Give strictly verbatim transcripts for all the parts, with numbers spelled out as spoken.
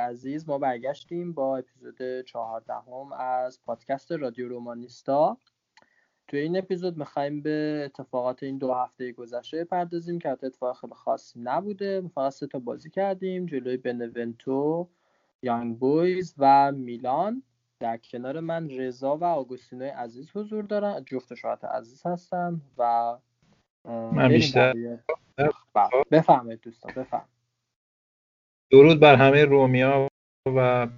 عزیز، ما برگشتیم با اپیزود چهاردهم از پادکست رادیو رومانیستا. تو این اپیزود میخوایم به اتفاقات این دو هفته گذشته پردازیم که حتی اتفاق خیلی خاصی نبوده. ما سه تا بازی کردیم جلوی بنونتو، یانگ بویز و میلان. در کنار من رضا و آگوستینوی عزیز حضور دارن، جفت شوهرت عزیز هستن و من بیشتر بفهمید دوستان بفهم. درود بر همه رومیا و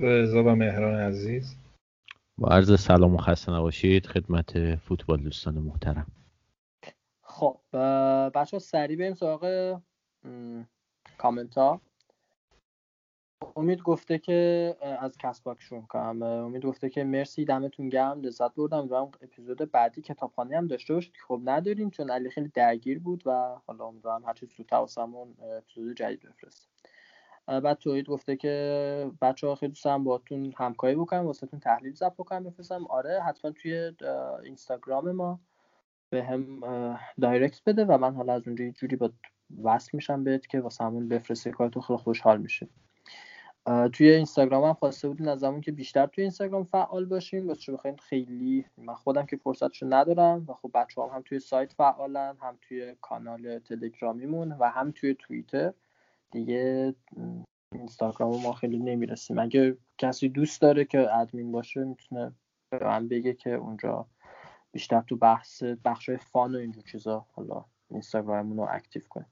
رضا و مهران عزیز. با عرض سلام و خسته نباشید خدمت فوتبال دوستان محترم. خب بچه ها سریع بریم سراغ کامنت ها. امید گفته که از کس باکس شروع کنم. امید گفته که مرسی، دمتون گرم، لذت بردم. دارم اپیزود بعدی کتابخوانی هم داشته باشید که خب نداریم چون علی خیلی درگیر بود و حالا امیدوارم هرچی زودتر واسمون اپیزود جدید بفرسته. بعد توحید گفته که بچه‌ها خیلی دوستم باهاتون همکاری بکنم، واسهتون تحلیل ضبط بکنم بفرستم. آره حتما توی اینستاگرام ما به هم دایرکت بده و من حالا از اونجا یه جوری با وصل میشم بهت که واسمون بفرستی، کارتون خیلی خوشحال میشه. توی اینستاگرام هم خواسته بودین از زمان که بیشتر توی اینستاگرام فعال باشیم، واسه بخواین خیلی من خودم که فرصتشو ندارم و خب بچه‌ها هم, هم توی سایت فعالن، هم توی کانال تلگرامیمون و هم توی توییتر. دیگه اینستاگرام ما خیلی نمیرسیم. اگه کسی دوست داره که ادمین باشه میتونه به من بگه که اونجا بیشتر تو بحث بخشای فان و اینجور چیزا حالا اینستاگراممون رو اکتیو کنیم.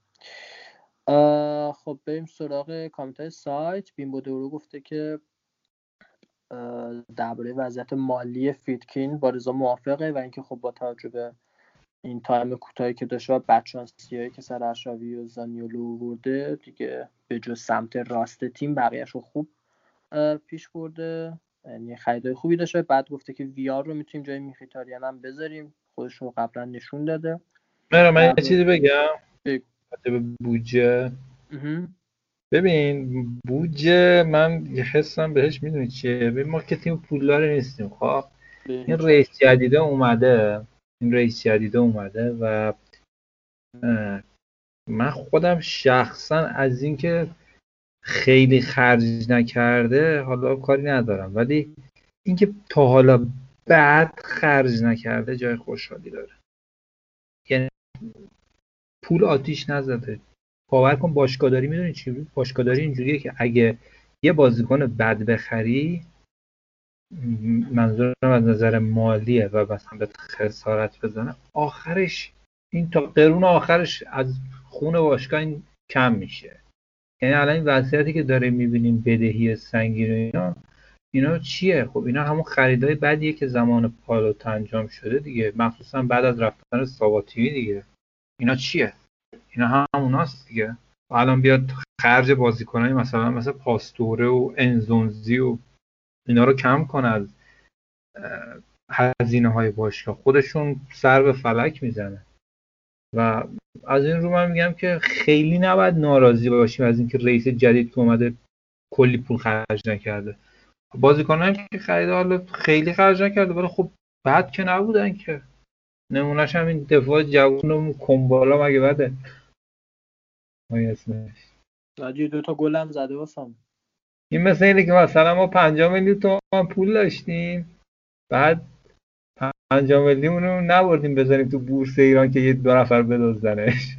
خب بریم سراغ کامنت های سایت. بیمبو دورو گفته که درباره وضعیت مالی فریدکین با رضا موافقه و اینکه خب با توجه به این تایم کوتاهی که داشته و بدشانسی‌هایی که سر الشراوی و زانیولو آورده دیگه به جز سمت راست تیم بقیه‌اش رو خوب پیش برده، یعنی خریدای خوبی داشته. بعد گفته که وی آر رو میتونیم جای میخیتاریان هم بذاریم، خودش رو قبلا نشون داده. مرا من یه چیزی بگم به بودجه. ببین بودجه من یه حسم بهش میدونی چیه، ببین ما که تیم پولدار نیستیم. خب این رئیس جدید اومده این رئیس جدید اومده و من خودم شخصا از اینکه خیلی خرج نکرده حالا کاری ندارم، ولی اینکه تا حالا بعد خرج نکرده جای خوشحالی داره. یعنی پول آتیش نزده. باور کن باشگاهداری میدونی چی بود؟ باشگاهداری اینجوریه که اگه یه بازیکن بد بخری، منظورم از نظر مالیه، و مثلا به خسارت بزنه، آخرش این تا قرون آخرش از خون باشگاه این کم میشه. یعنی الان این وضعیتی که داره میبینیم بدهی سنگین و اینا اینا چیه؟ خب اینا همون خریدای بدیه که زمان پالوت انجام شده دیگه، مخصوصا بعد از رفتن ساواتیوی دیگه. اینا چیه؟ اینا هموناست دیگه. الان بیاد خرج بازیکنای مثلا مثلا پاستوره و انزونزی و اینا رو کم کنه از هزینه های باشگاه، خودشون سر به فلک میزنه. و از این رو من میگم که خیلی نباید ناراضی باشیم از اینکه رئیس جدید که اومده کلی پول خرج نکرده. بازیکنان که خریده حالا خیلی خرج نکرده، ولی خب بد که نبودن که. نمونهش هم این دفاع جوونم کمبالا مگه بده؟ آیا اسمش دادی دو تا گل هم زده واسم. این مثل اینه که مثلا ما پنجاه میلیون تومان پول داشتیم، بعد پنجاه میلیون رو نبردیم بذاریم تو بورس ایران که یه دو نفر بدزدنش.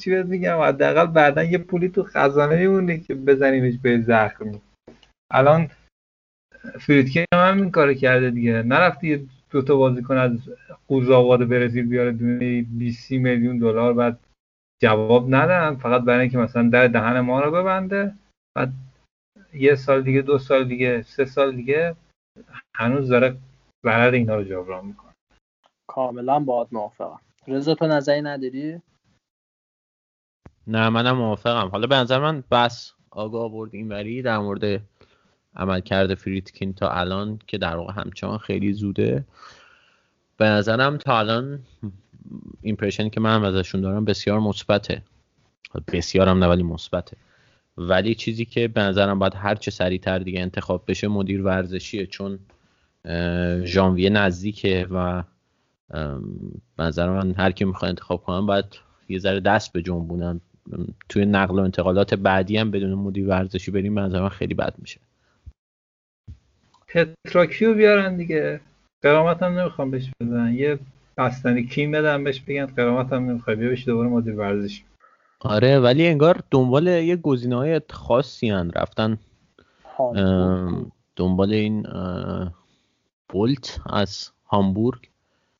چی بهت میگم، حداقل بعدا یه پولی تو خزانه میمونه که بزنیمش به زخم. الان فریدکین هم این کارو کرده دیگه، نرفت یه دو تا بازیکن از قزاقواد برزیل بیاره دونه بیست میلیون دلار، بعد جواب ندن فقط برای اینکه مثلا در دهن ما رو ببنده، بعد یه سال دیگه، دو سال دیگه، سه سال دیگه هنوز داره برد اینا رو جبران میکنه. کاملا باهات موافقم. رضا تو نظری نداری؟ نه منم موافقم. حالا به نظر من بس آگاه آورد اینوری در مورد عملکرد فریدکین تا الان، که در واقع همچنان خیلی زوده. به نظرم تا الان ایمپرشنی که من ازشون دارم بسیار مثبته. بسیار هم نه ولی مثبته. ولی چیزی که به نظرم باید هر چه سریع‌تر دیگه انتخاب بشه مدیر ورزشیه، چون ژانویه نزدیکه و به نظر من هر کی میخواد انتخاب کنن باید یه ذره دست به جنبونن. توی نقل و انتقالات بعدی هم بدون مدیر ورزشی بریم به نظر من خیلی بد میشه. پتراکیو بیارن دیگه، قرامت هم نمیخوام بهش بدن، یه بستنی کیم بدن بهش بگن قرامت هم نمیخوای بیا بشه دوباره مدیر ورزشی. آره ولی انگار دنبال یه گزینه‌های خاصی ان رفتن، دنبال این بولت از هامبورگ.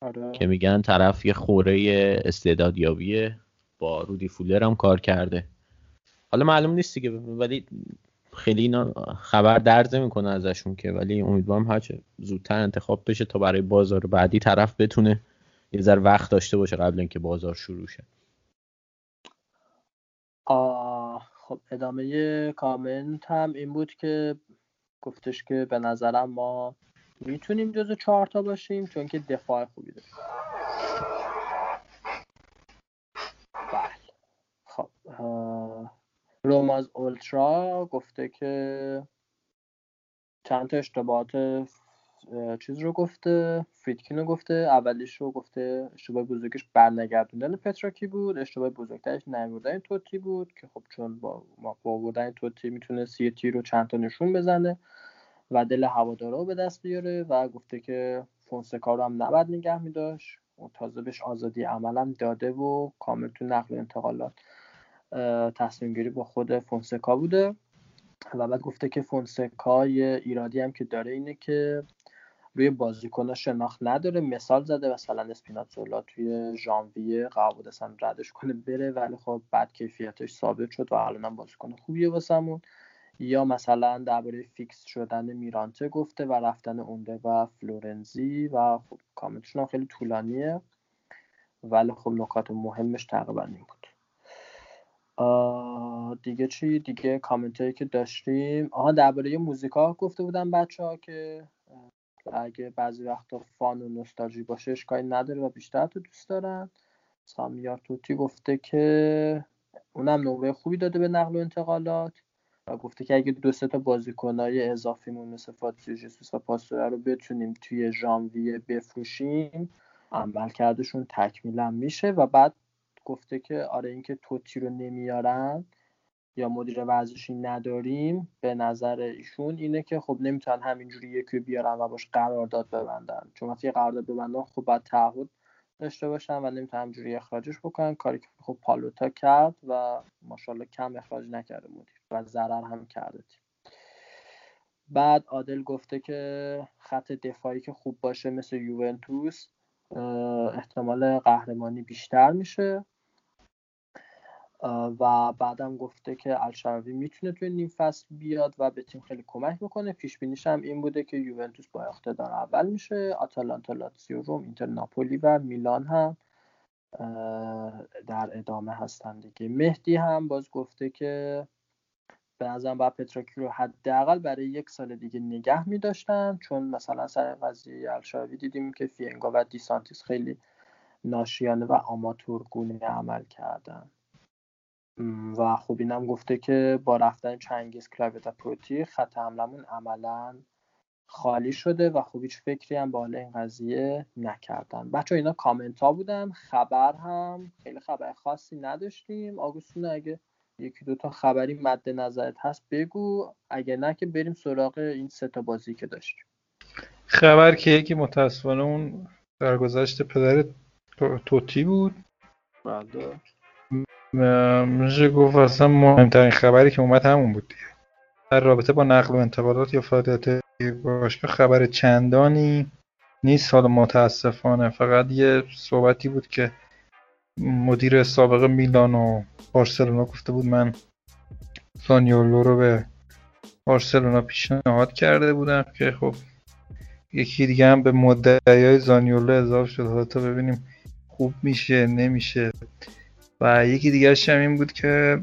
آره. که میگن طرف یه خوره استعدادیابیه، با رودی فولر هم کار کرده، حالا معلوم نیست دیگه، ولی خیلی اینا خبر درز میکنه ازشون که، ولی امیدوارم هرچه زودتر انتخاب بشه تا برای بازار بعدی طرف بتونه یه ذره وقت داشته باشه قبل اینکه بازار شروع شه. آه خب ادامه کامنت هم این بود که گفتش که به نظرم ما میتونیم جزو چهار تا باشیم چون که دفاع خوبی داریم. بله خب روماز اولترا گفته که چند تا اشتباهات چیز رو گفته، فریدکین رو گفته، اولیش رو گفته اشتباه بزرگش برنگردوندن پتراکی بود، اشتباه بزرگترش نیاوردن توتی بود که خب چون با آوردن توتی میتونه سی تیر رو چند تا نشون بزنه و دل هوادارا رو به دست بیاره، و گفته که فونسکا رو هم نباید نگه میداشت، تازه بهش آزادی عمل هم داده و کامل تو نقل و انتقالات تصمیم گیری با خود فونسکا بوده. و بعد گفته که فونسکا یه ایرادی هم که داره اینه که روی بازیکن‌ها شناخت نداره، مثال زده مثلا اسپیناتزولا توی ژانویه قرار بود اصلا ردش کنه بره، ولی خب بعد کیفیتش ثابت شد و الانم بازیکن خوبیه واسمون. یا مثلا درباره فیکس شدن میرانته گفته و رفتن اونده و فلورنزی، و خب کامنتشون هم خیلی طولانیه ولی خب نکات مهمش تقریبا این بود. دیگه چی؟ دیگه کامنتایی که داشتیم، آها درباره موزیکا گفته بودن بچه‌ها که اگه بعضی وقتا فان و نوستالژی باشه اشکالی نداره و بیشتر تو دوست دارن. سامیار توتی گفته که اونم نمره خوبی داده به نقل و انتقالات و گفته که اگه دو سه تا بازیکنای اضافیمون مثل فاتزیوسوس و پاستوره رو بتونیم توی ژانویه بفروشیم عملکردشون تکمیل میشه. و بعد گفته که آره این که توتی رو نمیارن یا مدیر ورزشی نداریم به نظر ایشون اینه که خب نمیتونن همینجوری یکی بیارن و باش قرارداد ببندن، چون وقتی قرارداد ببندن خب باید تعهد داشته باشن و نمیتونن همینجوری اخراجش بکنن، کاری که خب پالوتا کرد و ماشاءالله کم اخراج نکرده مدیر و ضرر هم کرده. بعد عادل گفته که خط دفاعی که خوب باشه مثل یوونتوس احتمال قهرمانی بیشتر میشه، و بعدم گفته که الشراوی میتونه توی نیم فصل بیاد و به تیم خیلی کمک میکنه. پیش بینیش هم این بوده که یوونتوس با اقتدار اول میشه، آتالانتا، لاتزیو، روم، اینتر، ناپولی و میلان هم در ادامه هستن دیگه. مهدی هم باز گفته که به نظرم باید پتراکی رو حداقل برای یک سال دیگه نگه می‌داشتن، چون مثلا سر قضیه الشراوی دیدیم که فینگا و دیسانتیس خیلی ناشیانه و آماتورگونه عمل کردن. و خب اینم گفته که با رفتن چنگیز، کلاویت و پروتی خط حملمون عملا خالی شده و خب هیچ فکری هم بالا این قضیه نکردن. بچه اینا کامنت ها بودن، خبر هم خیلی خبر خاصی نداشتیم. آگوستون اگه یکی دوتا خبری مد نظرت هست بگو، اگه نه که بریم سراغ این سه تا بازی که داشتیم. خبر که یکی متاسفانه اون درگذشت پدر توتی بود، بله میشه گفت اصلا مهمترین خبری که اومد همون بود دیگه. در رابطه با نقل و انتقالات یا فعالیت باشگاه خبر چندانی نیست، حالا متاسفانه فقط یه صحبتی بود که مدیر سابق میلان و بارسلونا گفته بود من زانیولو رو به بارسلونا پیشنهاد کرده بودم، که خب یکی دیگه هم به مدعیای زانیولو اضافه شد، حالا تا ببینیم خوب میشه نمیشه. و یکی دیگرش هم این بود که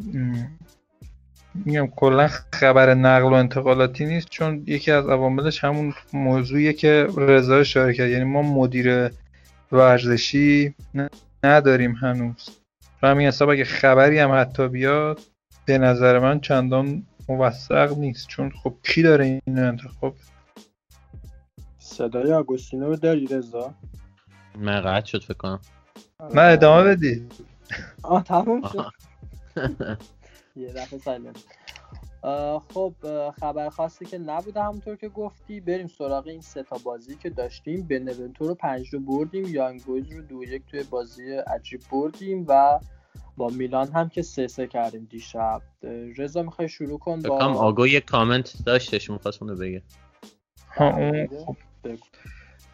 میگم کلا خبر نقل و انتقالاتی نیست، چون یکی از عواملش همون موضوعیه که رضا اشاره کرد، یعنی ما مدیر ورزشی نداریم هنوز. و همین حساب اگه خبری هم حتی بیاد به نظر من چندان موثق نیست، چون خب کی داره این انتخاب؟ صدای آگوستینو رو داری رضا؟ من قطع شد فکر کنم. من ادامه بدی. آه تموم شد یه دفعه سایلنت. خب خبر خاصی که نبوده همونطور که گفتی. بریم سراغ این سه تا بازی که داشتیم. بنونتو رو پنج دو بردیم، یانگ بویز رو دو یک توی بازی عجیب بردیم و با میلان هم که سه سه کردیم دیشب. رضا میخوای شروع کن با کام؟ آگو یه کامنت داشتش می‌خواست اون رو بگه.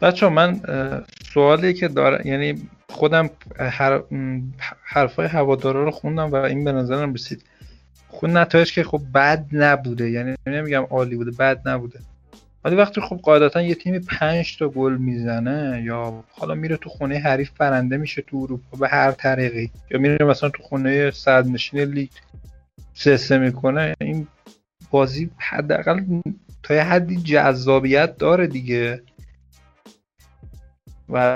بچه من سوالی که دارم، یعنی خودم هر حرفای هوادارا رو خوندم و این به نظرم رسید خود نتایج که خب بد نبوده، یعنی نمیگم عالی بوده، بد نبوده، ولی وقتی خب قاعدتا یه تیمی پنج تا گل میزنه یا حالا میره تو خونه حریف برنده میشه تو اروپا به هر طریقی، یا میره مثلا تو خونه صدرنشین لیگ سه سه میکنه، این بازی حداقل تا یه حدی جذابیت داره دیگه و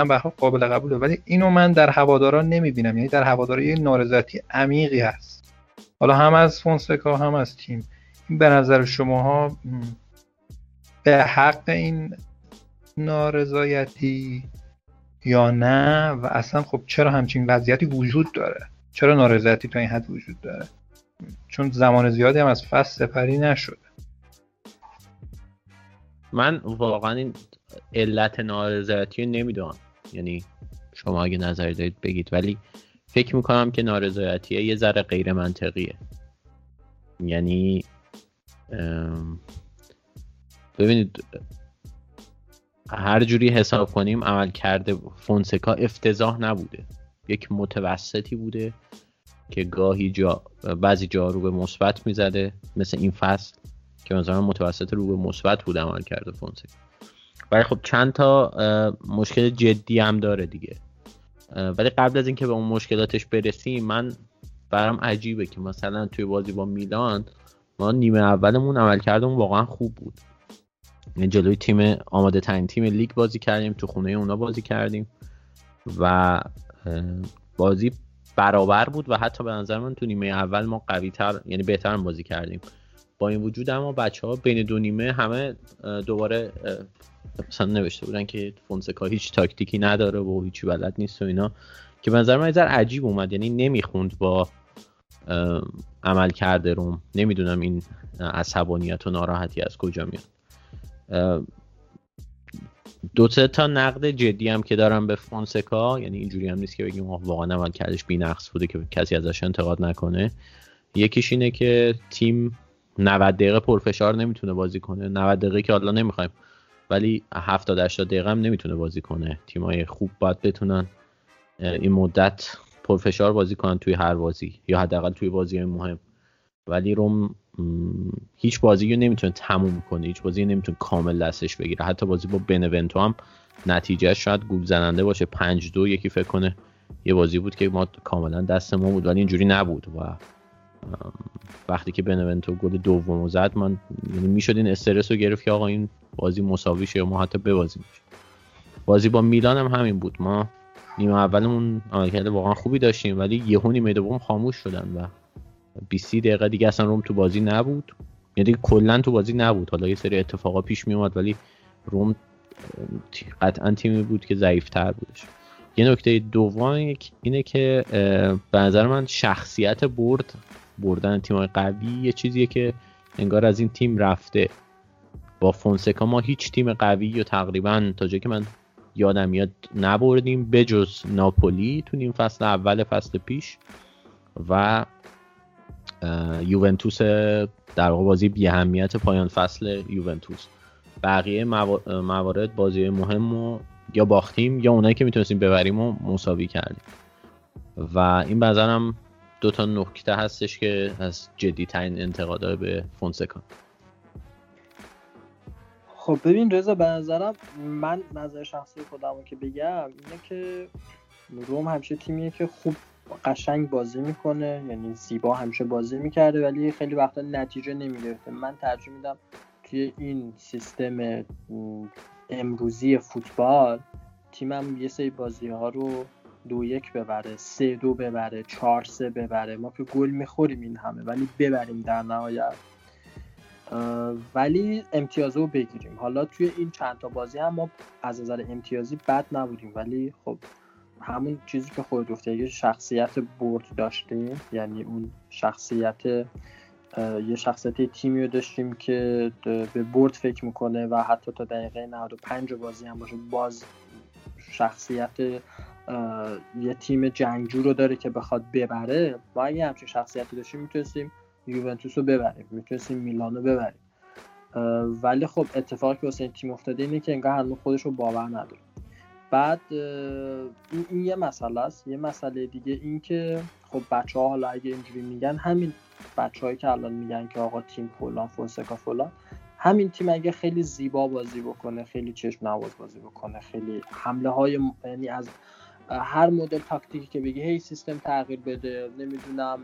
من به حال قابل قبوله، ولی اینو من در هوادارا نمیبینم، یعنی در هوادارا یه نارضایتی عمیقی هست، حالا هم از فونسکا هم از تیم. این به نظر شماها به حق این نارضایتی یا نه؟ و اصلا خب چرا همچین وضعیتی وجود داره؟ چرا نارضایتی تا این حد وجود داره؟ چون زمان زیادی هم از فصل سپری نشده. من واقعا این علت نارضایتی رو نمیدونم، یعنی شما اگه نظری دارید بگید، ولی فکر میکنم که نارضایتیه یه ذره غیر منطقیه. یعنی ببینید هر جوری حساب کنیم عمل کرده فونسکا افتضاح نبوده، یک متوسطی بوده که گاهی جا بعضی جا رو به مثبت میزده، مثل این فصل که مثلا متوسط رو به مثبت بود عمل کرده فونسکا، ولی خب چند تا مشکل جدی هم داره دیگه. ولی قبل از اینکه به اون مشکلاتش برسیم، من برام عجیبه که مثلا توی بازی با میلان ما نیمه اولمون عملکردمون واقعا خوب بود، جلوی تیم آماده ترین تیم لیگ بازی کردیم، تو خونه اونا بازی کردیم و بازی برابر بود و حتی به نظر من تو نیمه اول ما قوی‌تر، یعنی بهتر بازی کردیم. با این وجود اما بچه‌ها بین دو نیمه همه دوباره مثلا نوشته بودن که فونسکا هیچ تاکتیکی نداره و هیچی بلد نیست و اینا، که به نظر من یه ذره عجیب اومد، یعنی نمیخوند با عمل کرده روم. نمیدونم این عصبانیت و ناراحتی از کجا میاد. دو تا نقد جدی هم که دارم به فونسکا، یعنی اینجوری هم نیست که بگیم واقعا عمل کردش بی‌نقص بوده که کسی ازش انتقاد نکنه، یکیش اینه که تیم نود دقیقه پرفشار نمیتونه بازی کنه. نود دقیقه که حالا نمیخوایم، ولی هفتاد هشتاد دقیقه هم نمیتونه بازی کنه. تیمای خوب باید بتونن این مدت پرفشار بازی کنن توی هر بازی، یا حداقل توی بازی‌های مهم. ولی روم هیچ بازی رو نمیتونه تموم کنه، هیچ بازی رو نمیتونه کامل دستش بگیره. حتی بازی با بنونتو هم نتیجه شاید گول زننده باشه، پنج دو یکی فکر کنه یه بازی بود که ما کاملا دست ما بود، ولی اینجوری نبود. و وقتی که بنونتو گل دومو زد، من یعنی میشد این استرس رو گرفت که آقا این بازی مساوی شه یا ما حتی ببازیم. بازی با میلان هم همین بود، ما نیمه اولمون عملکرد واقعا خوبی داشتیم، ولی یهو نیمه دوم خاموش شدن و بیست دقیقه دیگه اصلا روم تو بازی نبود، یعنی کلا تو بازی نبود. حالا یه سری اتفاقا پیش می اومد، ولی روم قطعا تیمی بود که ضعیف‌تر بودش. یه نکته دوم اینه که به نظر من شخصیت برد بردن تیم‌های قوی یه چیزیه که انگار از این تیم رفته. با فونسکا ما هیچ تیم قوی و تقریبا تا جایی که من یادم میاد نبردیم، بجز ناپولی تو نیم فصل اول فصل پیش و یوونتوس در واقع بازی بی اهمیت پایان فصل یوونتوس. بقیه موارد بازی مهم رو یا باختیم یا اونایی که میتونستیم ببریم رو مساوی کردیم. و این به نظرم دو تا نکته هستش که از جدی‌ترین انتقادها به فونسکا. خب ببین رضا، به نظرم من نظر شخصی خودمو که بگم اینه که روم همیشه تیمیه که خوب قشنگ بازی میکنه، یعنی زیبا همیشه بازی میکرده، ولی خیلی وقتا نتیجه نمیگرفته. من ترجیح میدم توی این سیستم امروزی فوتبال تیمم یه سری بازی‌ها رو دو یک ببره، سه دو ببره، چهار سه ببره. ما که گل میخوریم این همه، ولی ببریم در نهایت، ولی امتیاز رو بگیریم. حالا توی این چند تا بازی هم ما از نظر امتیازی بد نبودیم، ولی خب همون چیزی که خود گفته، یه شخصیت برد داشتیم، یعنی اون شخصیت یه شخصیت تیمی رو داشتیم که به برد فکر میکنه و حتی تا دقیقه نود و پنج بازی هم باشه باز شخصیت یه تیم جنگجو رو داره که بخواد ببره. ما اگه همچین شخصیتی داشتیم میتونستیم یوونتوس رو ببریم، میتونستیم میلان رو ببریم، ولی خب اتفاقی که واسه این تیم افتاده اینه که انگار هنوز خودش رو باور نداره. بعد این, این یه مسئله است. یه مسئله دیگه این که خب بچه ها حالا اگه اینجوری میگن، همین بچه هایی که الان میگن که آقا تیم فلان فونسکا فلان، همین تیم اگه خیلی زیبا بازی بکنه، خیلی چشم نواز بازی بکنه، خیلی حمله های یعنی از هر مدل تاکتیکی که بگی، هی سیستم تغییر بده، نمیدونم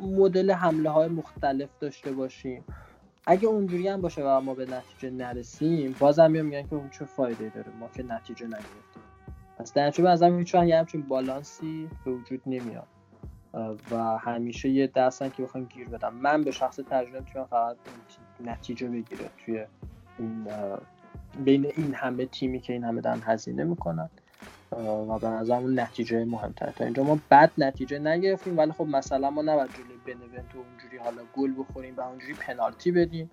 مدل حمله های مختلف داشته باشیم، اگه اونجوری هم باشه و ما به نتیجه نرسیم، بازم میگن که اون چه فایده داره، ما که نتیجه نگرفتیم. پس در نتیجه بازم هیچ وقت همچین بالانسی به وجود نمیاد و همیشه یه دستن که بخوام گیر بدم. من به شخص ترجیح میدم فقط نتیجه بگیره توی این بین این همه تیمی که این همه دارن هزینه میکنن و به نظرم اون نتیجه مهمتره. تا اینجا ما بد نتیجه نگرفتیم، ولی خب مثلا ما نباید جلوی بنونتو اونجوری حالا گل بخوریم و اونجوری پنالتی بدیم.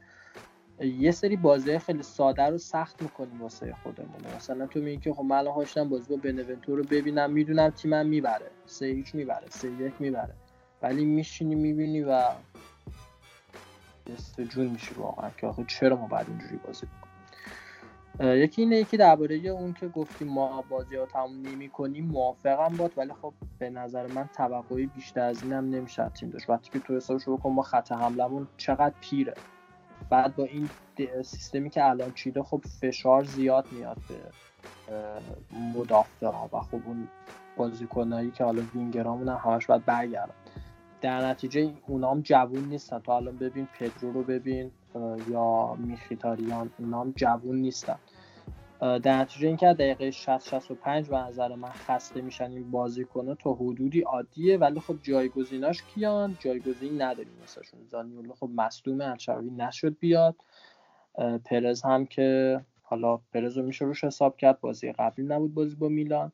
یه سری بازی خیلی ساده رو سخت میکنیم واسه خودمون. مثلا تو میگی که خب من الان هاشتم بازی با بنونتو رو ببینم، میدونم تیمم میبره، سه هیچ میبره، سه یک میبره، ولی میشینی میبینی و دست جون میشی واقعا که آخه چرا ما باید اینجوری بازی کنیم. یکی اینه. یکی درباره اون که گفتیم ما بازی ها تموم نمی کنیم موافقم باد، ولی خب به نظر من توقعی بیشتر از این هم نمیشه تیم داشت. وقتی که تو حسابش بکن ما خط حملمون چقدر پیره، بعد با این سیستمی که الان چیده خب فشار زیاد میاد به مدافع ها و خب اون بازیکنایی که حالا وینگرامون هم همش باید برگردن. در نتیجه اونا هم جوون نیستن. تو الان ببین پدرو رو ببین یا میخیتاریان، اونا هم جوون نیستن. در نتیجه اینکه دقیقه شصت شصت و پنج به نظر من خسته میشن این بازیکن‌ها تا حدودی عادیه، ولی خب جایگزیناش کیان؟ جایگزین نداریم مثلشون. زانیولو خب مصدوم، الشراوی نشد بیاد، پرز هم که حالا پرز رو میشه روش حساب کرد، بازی قبلی نبود بازی با میلان،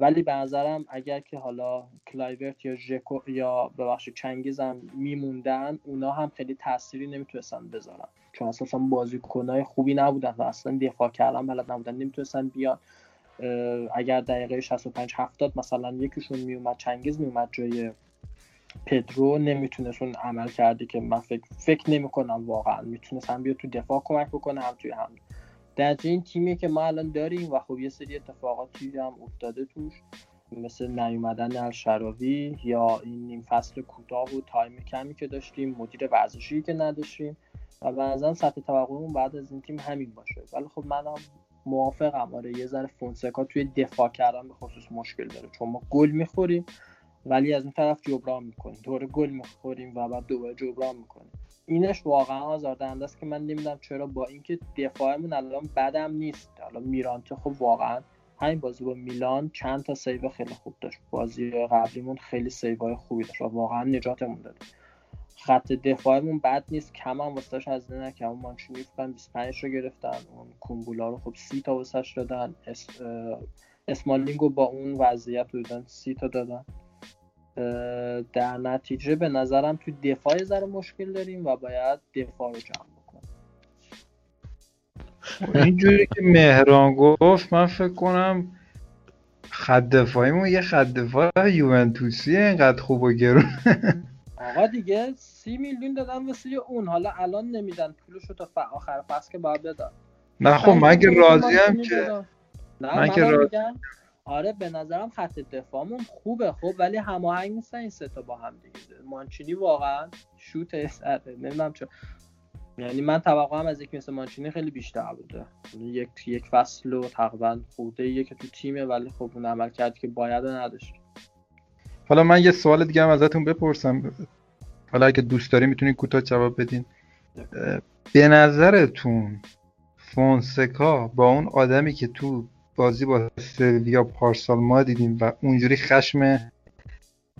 ولی به نظرم اگر که حالا کلایورت یا ژکو یا ببخشید چنگیز هم میموندن، اونا هم خیلی تأثیری نمیتونستن بذارن، چون اصلا بازیکنای خوبی نبودن و اصلا دفاع کردن بلد نبودن، نمیتونستن بیان. اگر دقیقه شصت و پنج هفتاد مثلا یکیشون میومد، چنگیز میومد جای پدرو، نمیتونست اون عمل کرده که من فکر, فکر نمی کنم واقعا میتونست هم بیاد تو دفاع کمک بکنه هم توی هم. در این تیمی که ما الان داریم و خب یه سری اتفاقاتی هم افتاده توش، مثل نیومدن الشراوی یا این نیم فصل کوتاه و تایم کمی که داشتیم، مدیر ورزشی که نداشتیم، و بعضا سطح توقعمون بعد از این تیم همین باشه. ولی خب منم موافقم، آره یه ذره فونسکا توی دفاع کردن به خصوص مشکل داره، چون ما گل میخوریم ولی از اون طرف جبران میکنیم، دوره گل میخوریم و بعد دوباره جبران میکنیم. اینش واقعا آزاردهنده است که من نمیدونم چرا، با اینکه دفاعمون الان بدم نیست. الان میرانته خب واقعا همین بازی با میلان چند تا سیو خیلی خوب داشت، بازی قبلیمون خیلی سیوهای خوبی داشت و واقعا نجاتمون داد. خط دفاعمون بد نیست، کم هم واسهش از نه که اون مانچینی فقط بیست و پنج رو گرفتن، اون کومبولا رو خب سی تا واسهش دادن، اس... اسمالینگو با اون وضعیت دادن سی تا دادن. در نتیجه به نظرم تو دفاع ذره مشکل داریم و باید دفاع رو جمع بکنیم. اینجوری که مهران گفت من فکر کنم خط دفاعیمون یه خط دفاع یوونتوسیه اینقدر خوب و گرون. آقا دیگه سی میلیون دادن واسه اون، حالا الان نمیدن پولشو تا آخر فصل که باید بدن. نه خب من که راضیم که نه من که راضیم. آره به نظرم خط دفاعمون خوبه خب، ولی هماهنگ نیستن این سه تا با هم دیگه. مانچینی واقعا شوت اسر نمیدونم چه، یعنی من توقعم از یکی مثل مانچینی خیلی بیشتر بوده. یک یک فصل و تقریبا خورده یک تو تیمه، ولی خب اون عمل کرد که باید نداشت. حالا من یه سوال دیگه هم ازتون بپرسم، حالا اگه دوست دارین میتونین کوتاه جواب بدین. به نظرتون فونسکا با اون آدمی که تو بازی با سویا پارسال ما دیدیم و اونجوری خشم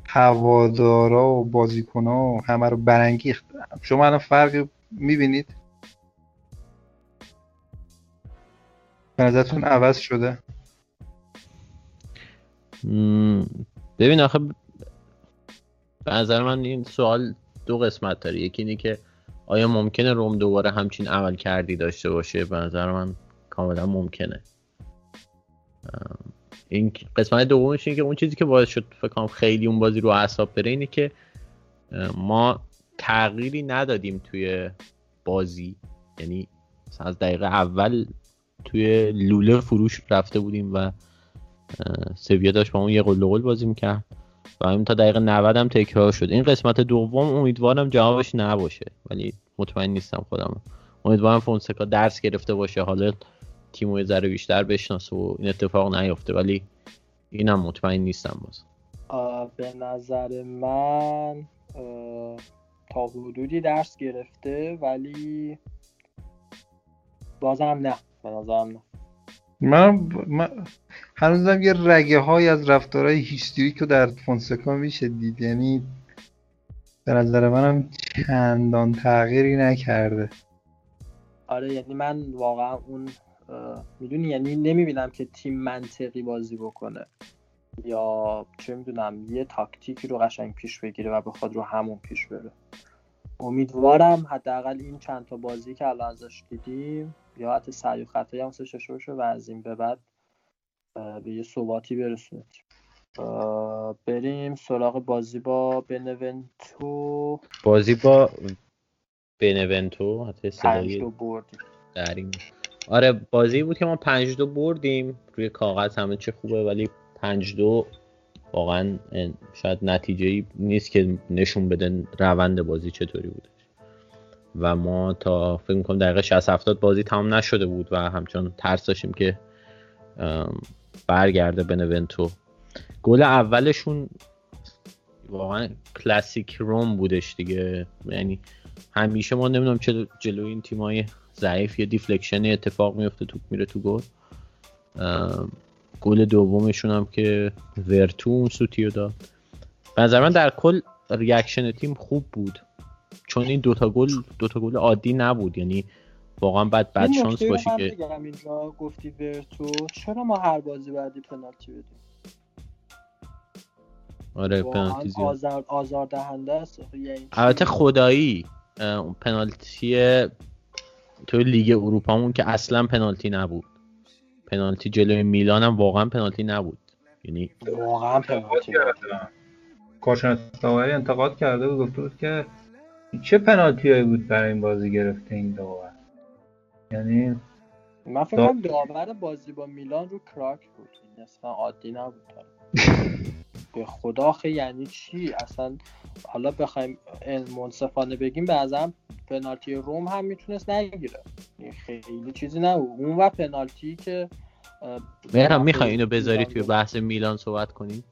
هوادارا و بازیکن‌ها و همه رو برانگیخت، شما الان فرق می‌بینید؟ به نظرتون عوض شده؟ م... ببین آخه ب... به نظر من این سوال دو قسمت داره. یکی اینه که آیا ممکنه روم دوباره همچین عمل کردی داشته باشه؟ به نظر من کاملا ممکنه. این قسمت دومش اینه که اون چیزی که باعث شد فکر کنم خیلی اون بازی رو اعصاب بره اینه که ما تغییری ندادیم توی بازی، یعنی از دقیقه اول توی لوله فروش رفته بودیم و سویا داشت با اون یه گل گل بازی میکرد و همین تا دقیقه نود هم تکرار شد. این قسمت دوم امیدوارم جوابش نباشه، ولی مطمئن نیستم خودم. امیدوارم فونسکا درس گرفته باشه، حالا تیمو یه ذره بیشتر بشناسه و این اتفاق نیفته، ولی اینم مطمئن نیستم باز. به نظر من تا حدودی درس گرفته، ولی بازم نه. به نظرم نه. من, من هنوزم یه رگه های از رفتارهای هیستریک رو در فونسکا میشه دید، یعنی به نظر منم چندان تغییری نکرده. آره یعنی من واقعا اون میدونی یعنی نمیبینم که تیم منطقی بازی بکنه یا چه میدونم یه تاکتیکی رو قشنگ پیش بگیره و بخواد رو همون پیش بره. امیدوارم حداقل این چند تا بازی که الان ازش دیدیم یا حتی سعی و خطایی هم سشش بشه و از این به بعد به یه ثباتی برسونه. بریم سراغ بازی با بنونتو. بازی با بنونتو حتی پنج دو بردیم در این. آره بازی بود که ما پنج دو بردیم، روی کاغذ همه چه خوبه، ولی پنج دو واقعا شاید نتیجه‌ای نیست که نشون بده روند بازی چطوری بوده و ما تا فکر میکنم دقیقه شصت هفتاد بازی تمام نشده بود و همچنان ترس داشتیم که برگرده بنونتو. گل اولشون واقعا کلاسیک روم بودش دیگه، یعنی همیشه ما نمیدونم چه جلو این تیمای ضعیف یه دیفلکشن اتفاق میفته، توپ میره تو گل. گل دومشون هم که ورتو اون سوتیو داد. به نظر من در کل ریاکشن تیم خوب بود، چون این دوتا گل دوتا گل عادی نبود، یعنی واقعا بعد بعد شانس باشی که. اینجا گفتی ورتو، چرا ما هر بازی بعدی پنالتی بدیم؟ آره پنالتی زیاد آزار آزاردهنده است. یعنی البته خدایی پنالتی تو لیگ اروپامون که اصلا پنالتی نبود، پنالتی جلوی میلان هم واقعا پنالتی نبود، یعنی واقعا پنالتی نبود. کارشناس‌های انتقاد کرده و گفته بود که چه پنالتیایی بود برای این بازی گرفته این داور. یعنی من فکر کنم داور بازی با میلان رو کراک بود، این اصلا عادی نبود. به خدا خیلی، یعنی چی اصلا؟ حالا بخوایم منصفانه بگیم بعضا پنالتی روم هم میتونست نگیره، خیلی چیزی نبود. اون و پنالتی که مهرم میخوای اینو بذاری توی بحث میلان صحبت کنیم؟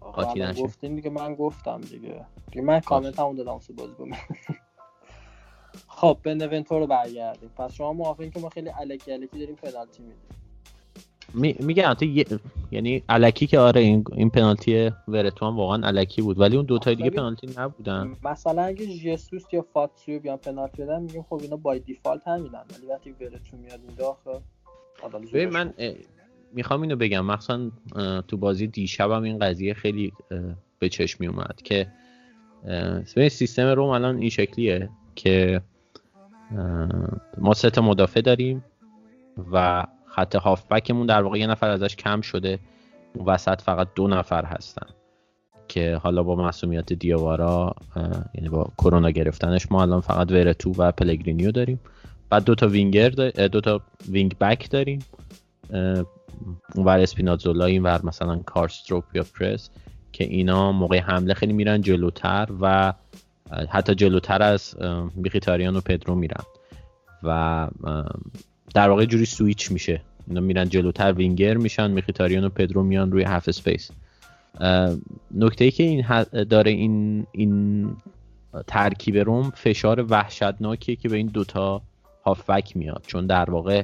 قاطی نشه. گفتین دیگه، من گفتم دیگه دیگه من کامنت همون دادم سو بازی با من. خب بنونتو رو برگردیم. پس شما موافقین که ما خیلی الکی الکی داریم پنالتی میدیم؟ می میگم ی... یعنی الکی که آره، این این پنالتی ورتو هم واقعا الکی بود، ولی اون دو تا دیگه پنالتی نبودن. مثلا اگه ژیسوس یا فاتسیو بیان پنالتی بدن میگیم خب اینا بای دیفالت همینن، ولی وقتی ورتو میاد اینجا آخه ببین من میخوام اینو بگم، مخصوصا تو بازی دیشبم این قضیه خیلی به چشم می اومد که سیستم روم الان این شکلیه که ما سه تا مدافع داریم و خط هافبکمون در واقع یه نفر ازش کم شده، اون وسط فقط دو نفر هستن که حالا با معصومیت دیاوارا، یعنی با کرونا گرفتنش، ما الان فقط ورتو و پلگرینیو داریم. بعد دو تا وینگر دار... دو تا وینگ بک داریم، اون ور اسپیناتزولا، این ور مثلا کارسروپ یا پرس، که اینا موقع حمله خیلی میرن جلوتر و حتی جلوتر از میخیتاریان و پدرو میرن و در واقع جوری سویچ میشه، اینا میرن جلوتر وینگر میشن، میخیتاریان و پدرو میان روی هاف اسپیس. نکته ای که این داره این این ترکیب روم فشار وحشتناکیه که به این دوتا هافبک میاد، چون در واقع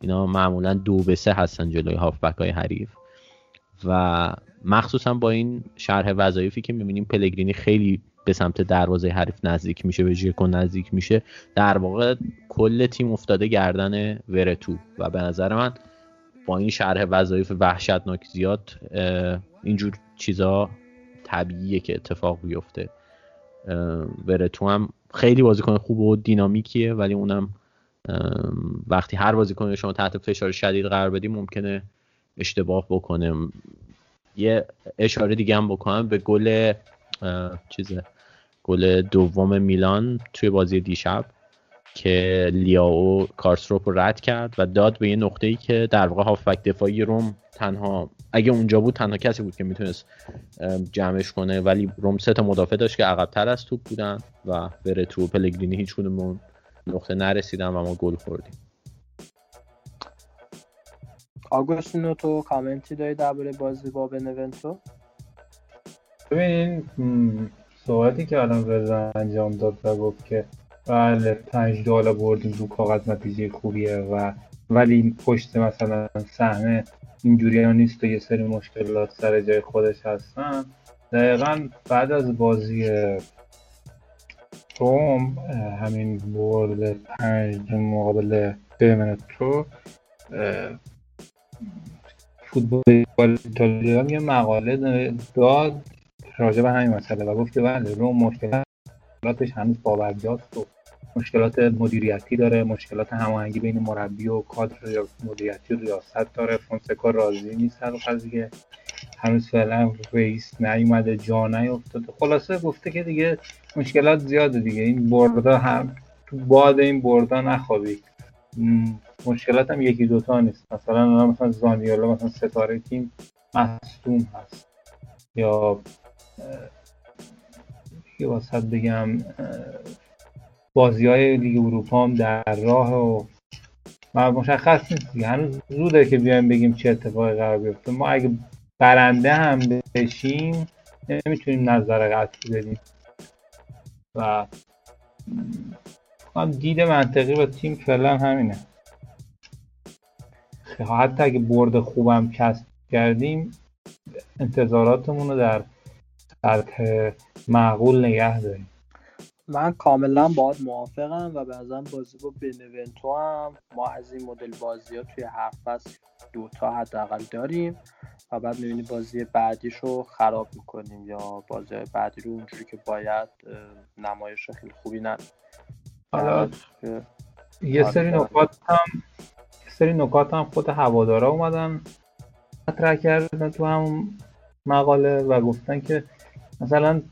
اینا معمولا دو به سه هستن جلوی هافبک های حریف و مخصوصا با این شرح وظایفی که میبینیم پلگرینی خیلی به سمت دروازه حریف نزدیک میشه، به جیکو نزدیک میشه، در واقع کل تیم افتاده گردن ورتو و به نظر من با این شرح وظایف وحشتناک زیاد اینجور چیزا طبیعیه که اتفاق بیفته. ورتو هم خیلی بازیکن خوب و دینامیکیه، ولی اونم وقتی هر بازیکن شما تحت فشار شدید قرار بدی ممکنه اشتباه بکنه. یه اشاره دیگه هم بکنم به گل چیزه گل دوم میلان توی بازی دیشب که لیاو کارسروپ رو رد کرد و داد به یه نقطه‌ای که در واقع هافبک دفاعی روم تنها اگه اونجا بود تنها کسی بود که میتونست جمعش کنه، ولی روم سه تا مدافع داشت که عقب‌تر از توپ بودن و ورتو و پلگرینی هیچ کدوم نقطه نرسیدن و ما گل خوردیم. آگوستینو تو کامنتی داری درباره بازی با بنونتو؟ ببینین صحبتی که الان ورزن انجام داد و گفت که بله پنج دالا بردیم رو کاغذ نتیجه خوبیه و ولی پشت مثلا صحنه اینجوری ها نیست و یه سری مشکلات سر جای خودش هستن. دقیقا بعد از بازی روم همین برد پنج مقابل بنونتو، فوتبال ایتالیا یه مقاله داد راجع به همین مسئله و گفت که بله روم مشکلاتش هنوز باوردیاست و مشکلات مدیریتی داره، مشکلات هماهنگی بین مربی و کادر مدیریتی و ریاست داره. فونسکا راضی نیست از قضیه، هنوز فعلا رئیس نیومده، جا نیفتاده. خلاصه گفته که دیگه مشکلات زیاده دیگه، این بردا هم تو باد این بردا نخوابید، مشکلات هم یکی دوتا نیست. مثلا مثلا زانیولو مثلا ستاره تیم مصدوم هست یا یه واسط بگم بازی‌های لیگ اروپا هم در راه و مشخص نیست دیگه، هنوز زوده که بیایم بگیم چه اتفاقی قرار بیفته. ما اگه برنده هم بشیم نمیتونیم نظر قطعی بدیم و دید منطقی با تیم فعلا همینه. حتی اگه برد خوبم کسب کردیم انتظاراتمون رو در سطح معقول نگه داریم. من کاملا باهات موافقم و بعضا بازی با بنونتو هم ما از این مدل بازی‌ها توی هر فصل دو تا حداقل داریم و بعد می‌بینی بازی بعدیشو خراب می‌کنیم یا بازی بعدی رو اونجوری که باید نمایش خیلی خوبی نداره. حالا یه سری نکات هم یه سری نکات هم خود هوادارا اومدن مطرح کردن تو هم مقاله و گفتن که مثلا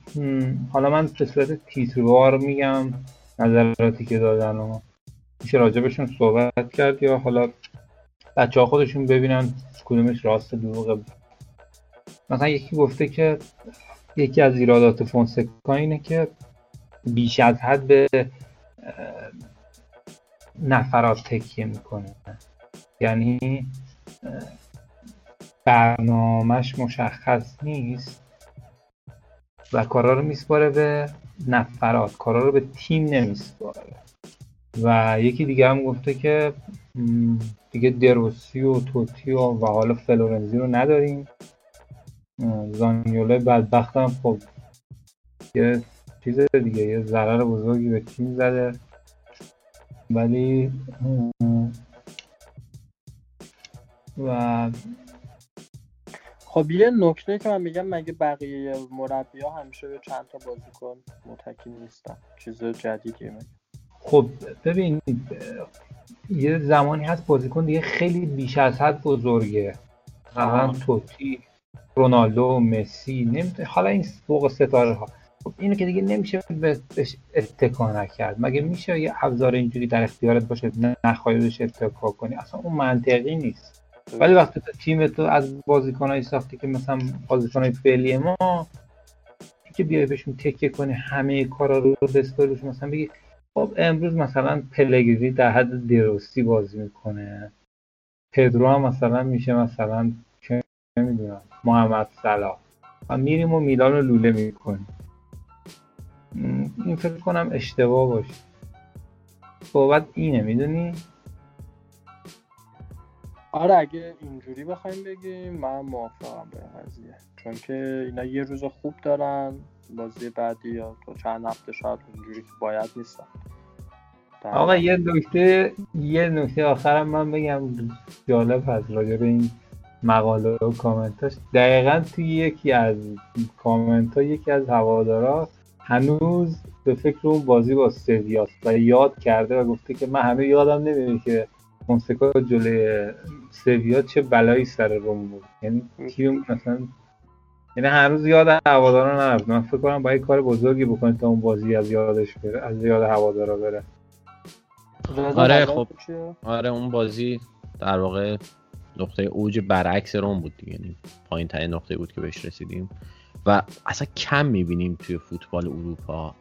حالا من به صورت تیتروار میگم نظراتی که دادن و میشه راجبشون صحبت کرد یا حالا بچه‌ها خودشون ببینن کدومش راست دروغه. مثلا یکی گفته که یکی از ایرادات فونسکا اینه که بیش از حد به نفرات تکیه میکنه، یعنی برنامهش مشخص نیست و کارا رو میسپاره به نفرات، کارا رو به تیم نمیسپاره. و یکی دیگه هم گفته که دیگه دروسی و توتی و, و حالا فلورنزی رو نداریم. زانیولو بدبخت هم خب یه چیز دیگه، یه ضرر بزرگی به تیم زده، ولی و خب یه نکته که من میگم مگه بقیه مربی‌ها همیشه به چند تا بازیکن متکی نیستن؟ چیز جدیدیه مگه؟ خب ببین یه زمانی هست بازیکن دیگه خیلی بیش از حد بزرگه، مثلا توتی، رونالدو، مسی، نمیتونه حالا این فوق ستاره ها، خب اینو که دیگه نمیشه بهش اتکا نکرد. مگه میشه یه ابزار اینجوری در اختیارت باشه نخواهی بهش اتکا کنی؟ اصلا اون منطقی نیست. ولی وقتی تیم تو از بازیکنایی ساخته که مثلا بازیکنای فعلی ما که بیای بهشون تکیه کنی، همه کارا رو بسپاریش، مثلا بگی خب امروز مثلا پلگرینی در حد دروسی بازی میکنه، پدرو هم مثلا میشه مثلا چه میدونم محمد صلاح، ما میریم و میلان رو لوله میکنیم. این فکر کنم اشتباه باشه. صحبت اینه میدونی؟ آره اگه اینجوری بخوایم بگیم من موافقم به این قضیه، چون که اینا یه روز خوب دارن، بازی بعدی یا تو چند هفته شاید اونجوری که باید نیستن. آقا یه نکته یه نکته آخرم من بگم جالب هست راجع به این مقاله و کامنتاش. دقیقاً توی یکی از کامنتا یکی از هوادارا هنوز به فکر اون بازی با سویا و یاد کرده و گفته که من همه یادم نمیاد که فونسکا جلوی سویا چه بلایی سرمون بود، یعنی تیم مثلا یعنی هر روز یاد هوادارا نرفت. من فکر کنم باید کار بزرگی بکنه تا اون بازی از یادش بره، از یاد هوادارا بره. آره خب آره اون بازی در واقع نقطه اوج برعکس روم بود دیگه، یعنی پایین ترین نقطه بود که بهش رسیدیم و اصلا کم می‌بینیم توی فوتبال اروپا،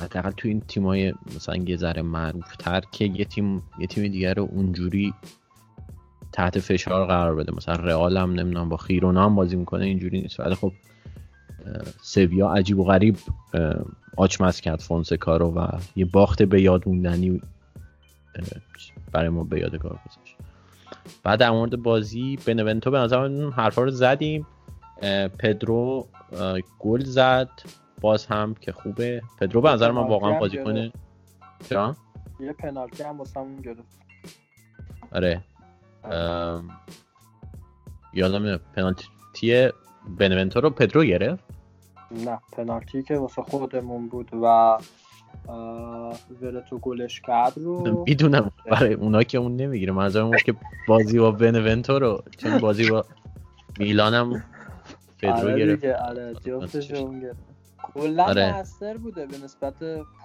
حداقل تو این تیمای مثلا یه ذره معروف‌تر، که یه تیم یه تیم دیگه رو اونجوری تحت فشار قرار بده. مثلا رئال هم نمیدونم با خیرونا هم بازی میکنه، اینجوری نیست. ولی خب سویا عجیب و غریب آچمز کرد فونسکا رو و یه باخت به یاد موندنی برای ما به یادگار گذاشت. بعد در مورد بازی بنونتو به نظرم حرفا رو زدیم. پدرو گل زد باز هم که خوبه. پدرو به نظر من واقعا بازیکن چرا یه پنالتی هم واسمون گرفت. آره یادم پنالتی بنونتو رو پدرو گرفت، نه پنالتی که واسه خودمون بود و ورتو گلش کرد رو میدونم برای اونا که اون نمیگیره. منظورم اون که بازی با بنونتو رو، چون بازی با میلانم پدرو گرفت. آره جفتش اون گرفت. کلا مؤثر بوده به نسبت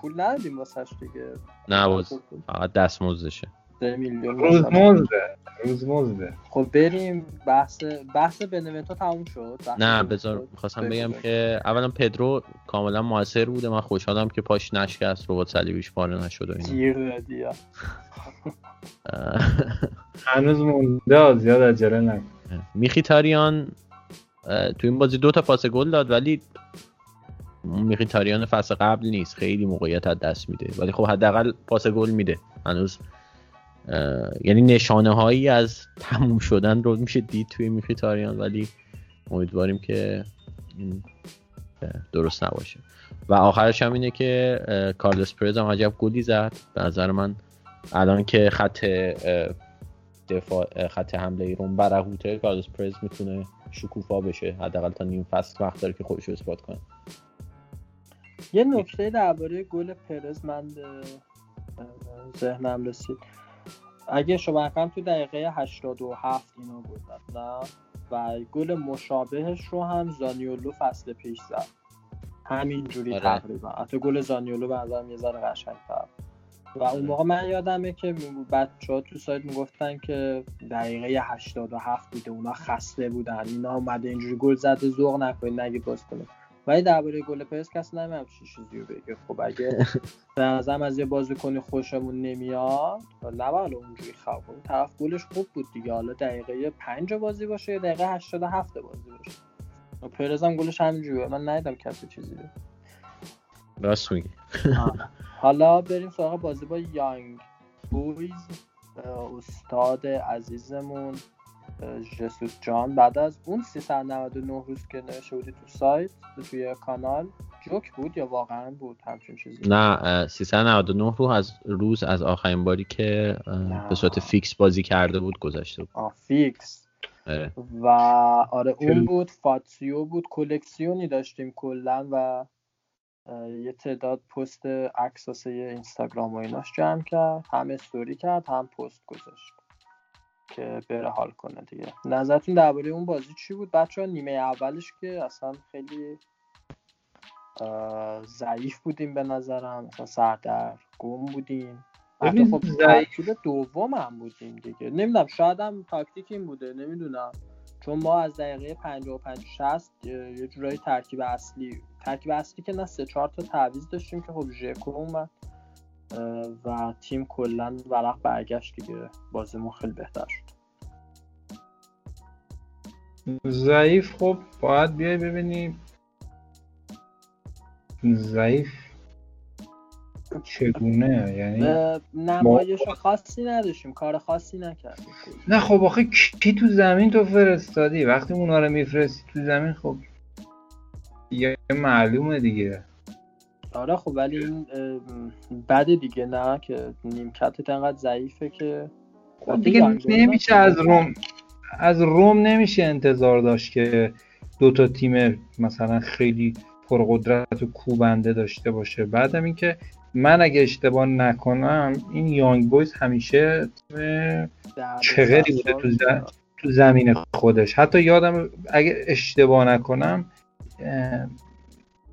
پول ندیم واسش دیگه، نه باز فقط دستمزدشه، روزمزده روزمزده. خب بریم بحث بحث بنونتو تموم شد. نه بذار می‌خواستم بگم که اولا پدرو کاملا موثر بوده، من خوشحالم که پاش نشکست، ربات صلیبیش پاره نشد و اینا. تیر دادیا هنوز مونده، زیاد عجله نکن. میخیتاریان تو این بازی دو تا پاس گل داد، ولی میخیتاریان فصل قبل نیست، خیلی موقعیت از دست میده، ولی خب حداقل پاس گل میده هنوز. یعنی نشانه هایی از تموم شدن رو میشه دید توی میخیتاریان، ولی امیدواریم که این درست نباشه. و آخرش هم اینه که کارلوس پرز هم عجب گلی زد به نظر من. الان که خط دفاع خط حمله رون برهوته، کارلوس پرز میتونه شکوفا بشه، حداقل تا نیم فصل وقت داره که خودش رو اثبات کنه. یه نکته درباره گل پرز من ذهنم رسید، اگه شما کم تو دقیقه هشتاد و هفت اینو بود نه، و گل مشابهش رو هم زانیولو فصل پیش زد همینجوری تقریبا. حتی گل زانیولو بعضی یه ذره قشنگ‌تر و اون موقع من یادمه که بچه‌ها تو سایت میگفتن که دقیقه هشتاد و هفت بوده، اونا خسته بودن، اینا اومده اینجوری گل زده، ذوق نکنید نگید باز کنید. ولی درباره گل پرس کسی نمیدونم چی چیزیو بگه. خب اگه بعضی از یه بازیکن خوشمون نمیاد لبال اونجوری خوب اون طرف گلش خوب بود دیگه، حالا دقیقه پنج بازی باشه یا دقیقه هشتاد و هفت بازی باشه. پرس هم گلش همینجوریه، من ندیدم کسی چیزی رو. راست میگی. حالا بریم سراغ بازی با یانگ بویز، استاد عزیزمون جسوس جان. بعد از اون سیصد و نود و نه روز که نوشته بودی تو سایت توی کانال، جوک بود یا واقعا بود همچین چیزی؟ نه، سیصد و نود و نه روز از روز از آخرین باری که نه. به صورت فیکس بازی کرده بود گذشته بود. آه فیکس اه. و آره اون بود، فاتسیو بود، کلکسیونی داشتیم کلا و یه تعداد پست عکس واسه اینستاگرام و ایناش جمع کرد، هم استوری کرد هم پست گذاشت که بره حال کنه دیگه. نظرتون درباره اون بازی چی بود بچه‌ها؟ نیمه اولش که اصلا خیلی ضعیف بودیم به نظرم، اصلا سردر گم بودیم. حتی خب ترکیب دوم هم بودیم دیگه، نمیدونم شاید هم تاکتیک این بوده نمیدونم، چون ما از دقیقه پنجاه و پنج شصت یه جورایی ترکیب اصلی ترکیب اصلی که نه سه چهار تا تعویض داشتیم که خب جیکو اومد و تیم کلا ورق برگشت دیگه، بازیمون خیلی بهتر شد. ضعیف خب باید بیای ببینیم ضعیف چگونه، یعنی نمایش خاصی نداشتیم، کار خاصی نکردیم. نه خب آخه کی تو زمین تو فرستادی؟ وقتی اونا رو میفرستی تو زمین خب یه معلومه دیگه. آره خب ولی این بده دیگه، نه که نیمکتت انقدر ضعیفه که خب دیگه نمیشه از روم از روم نمیشه انتظار داشت که دوتا تیم مثلا خیلی پرقدرت و کوبنده داشته باشه. بعدم این که من اگه اشتباه نکنم این یانگ بویز همیشه چغری بوده تو, زم... تو زمین خودش. حتی یادم اگه اشتباه نکنم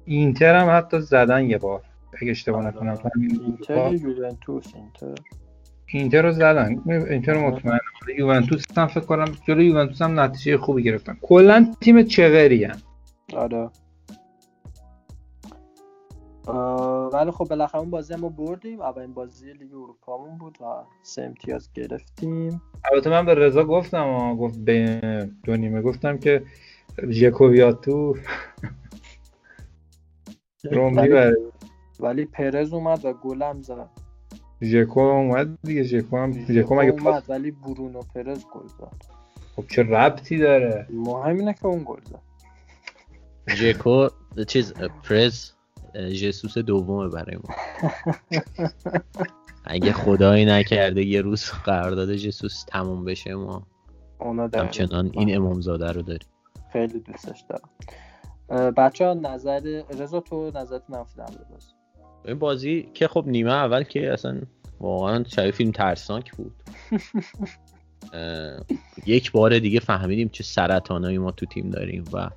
اینتر هم حتی زدن یه بار اگه اشتباه نکنم، اینتر یوونتوس اینتر اینتر رو زدن، اینتر مطمئنم. یوونتوس هم فکر کنم جلوی یوونتوس هم نتیجه خوبی گرفتن. کلا تیم چغری هم آره. ولی خب بالاخره اون بازی ما بردیم، اولین بازی لیگ اروپامون بود و سه امتیاز گرفتیم. البته من به رضا گفتم گفت به دو نیمه گفتم که ژکوویاتو روم بیبره، ولی پرز اومد و گلم زد. ژکو اومد دیگه، ژکو هم ژکو مگه اومد ولی برونو پرز گل زد. خب چه ربطی داره؟ مهم اینه که اون گل زد. ژکو چیز پرز جسوس دومه برای ما. اگه خدایی نکرده یه روز قرارداد جسوس تموم بشه ما همچنان این امامزاده رو داریم، خیلی دوستش دارم. بچه ها نظر رضا تو نظرت نفیدم بباز این بازی که خب نیمه اول که اصلا واقعا شبیه فیلم ترسناک بود. یک بار دیگه فهمیدیم چه سرطانایی ما تو تیم داریم و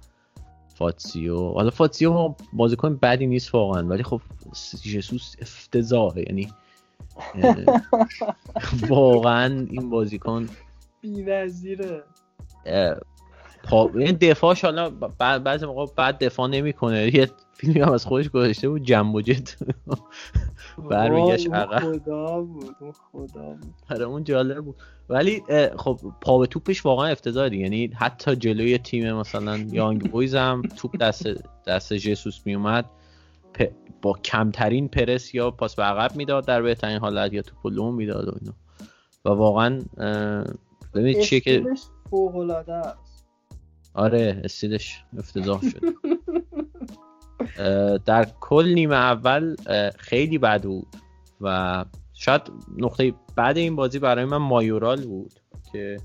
فاتسیو حالا فاتسیو بازیکن بدی نیست واقعا، ولی خب جسوس افتضاحه، یعنی واقعا این بازیکن بی‌نظیره. پا... دفاعش حالا بعضی موقع بعد دفاع نمیکنه، یه فیلمی هم از خودش گذاشته بود جنب و جت برمیگشت عقب، خدا بود خدا بود. آره اون جالب بود، ولی خب پا به توپش واقعا افتضاحه، یعنی حتی جلوی تیم مثلا یانگ بویز هم توپ دست دست جسوس میومد پ... با کمترین پرس یا پاس به عقب میداد در بهترین حالت یا توپو لون میداد و اینا. و واقعا ببینید چیه که فوق العاده است. آره استیلش افتضاح شد. در کل نیمه اول خیلی بد بود و شاید نقطه بعد این بازی برای من مایورال بود که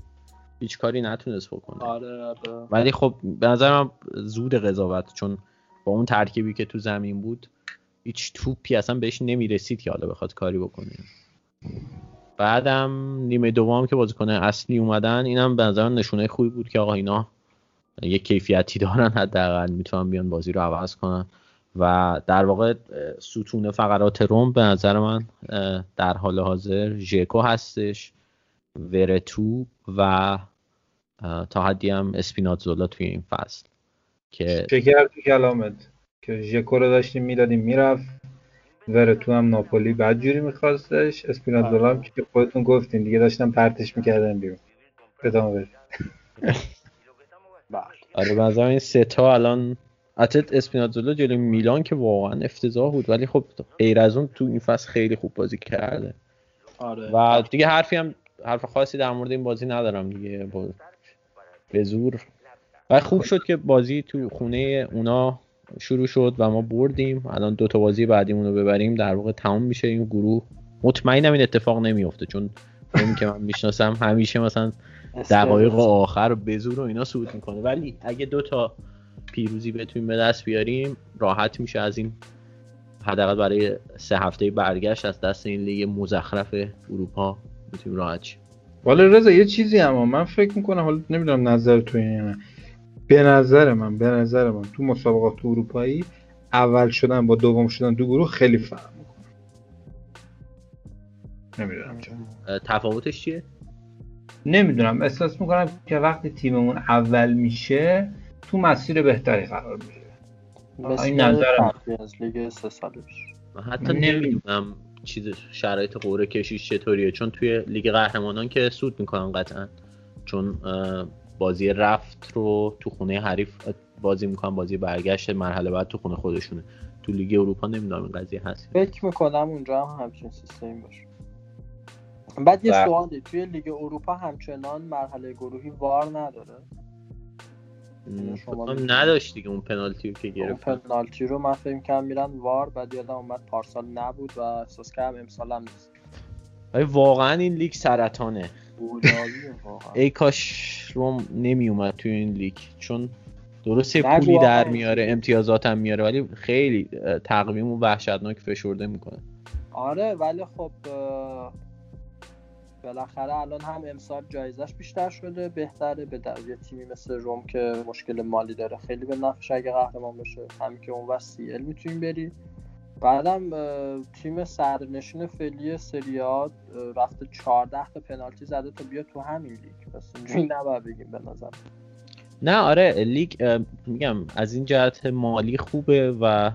هیچ کاری نتونست بکنه. آره آره. ولی خب به نظر من زود قضاوت، چون با اون ترکیبی که تو زمین بود هیچ توپی اصلا بهش نمیرسید که حالا بخواد کاری بکنه. بعدم نیمه دوم که بازیکن اصلی اومدن، اینم به نظر من نشونه خوبی بود که آقا اینا یه کیفیتی دارن، حداقل میتونن بیان بازی رو عوض کنن و در واقع ستون فقرات روم به نظر من در حال حاضر جیکو هستش، ورتو و تا حدی هم اسپیناتزولا توی این فصل که شکر تو کلامت که ژکو رو داشتیم میدادیم میرفت، ورتو هم ناپولی بدجوری میخواستش، اسپیناتزولا هم که خودتون گفتین دیگه داشتم پرتش میکردن بیرون. ادامه بده. آره بازم این سه تا الان اتلت اسپیناتزولا جلوی میلان که واقعا افتضاح بود، ولی خب غیر از اون تو این فصل خیلی خوب بازی کرده. آره. و دیگه حرفی هم حرف خاصی در مورد این بازی ندارم دیگه، به زور. و خوب شد که بازی تو خونه اونا شروع شد و ما بردیم. الان دو تا بازی بعدیمون رو ببریم در واقع تمام میشه این گروه. مطمئنم این اتفاق نمیفته، چون اون که من میشناسم همیشه مثلا دقایق آخر به زور و اینا صعود میکنه، ولی اگه دو تا پیروزی بتونیم به دست بیاریم راحت میشه از این، حداقل برای سه هفته برگشت از دست این لیگ مزخرف اروپا میتونیم راحت شیم. والا رضا یه چیزی اما من فکر میکنم، حالا نمیدونم نظر تو اینه، به نظر من به نظر من تو مسابقات تو اروپایی اول شدن با دوم شدن دو گروه خیلی فرق میکنه. نمیدونم چرا. تفاوتش چیه؟ نمیدونم، احساس میکنم که وقتی تیممون اول میشه تو مسیر بهتری قرار میگیره. این نظرم از لیگ سه سالش. من حتی نمیدونم چیز شرایط قوره کشیش چطوریه، چون توی لیگ قهرمانان که سود میکنن قطعا، چون بازی رفت رو تو خونه حریف بازی میکنن، بازی برگشت مرحله بعد تو خونه خودشونه. تو لیگ اروپا نمیدونم این قضیه هست. فکر میکنم اونجا هم همچین سیستمی باشه. بعد یه سوالی، توی لیگ اروپا همچنان مرحله گروهی وار نداره؟ شما نداشت دیگه اون پنالتی رو که گرفت. اون پنالتی رو من فکر کنم میرن وار، بعد یادم اومد پارسال نبود و احساس کردم امسال هم نیست. ولی واقعا این لیگ سرطانه. ای کاش روم نمی اومد توی این لیگ، چون درسته پولی در میاره، امتیازات هم میاره، ولی خیلی تقویمو وحشتناک فشرده میکنه. آره ولی خب بالاخره الان هم امسال جایزش بیشتر شده، بهتره به یه تیمی مثل روم که مشکل مالی داره خیلی به نفعش اگه قهرمان بشه، همین که اون واسه سی ال میتونیم بریم. بعدم تیم صدرنشین فعلی سری آ رفته چهارده تا پنالتی زده تا بیا تو همین لیگ، پس اینجوری نباید بگیم به نظر. نه آره لیگ میگم از این جهت مالی خوبه و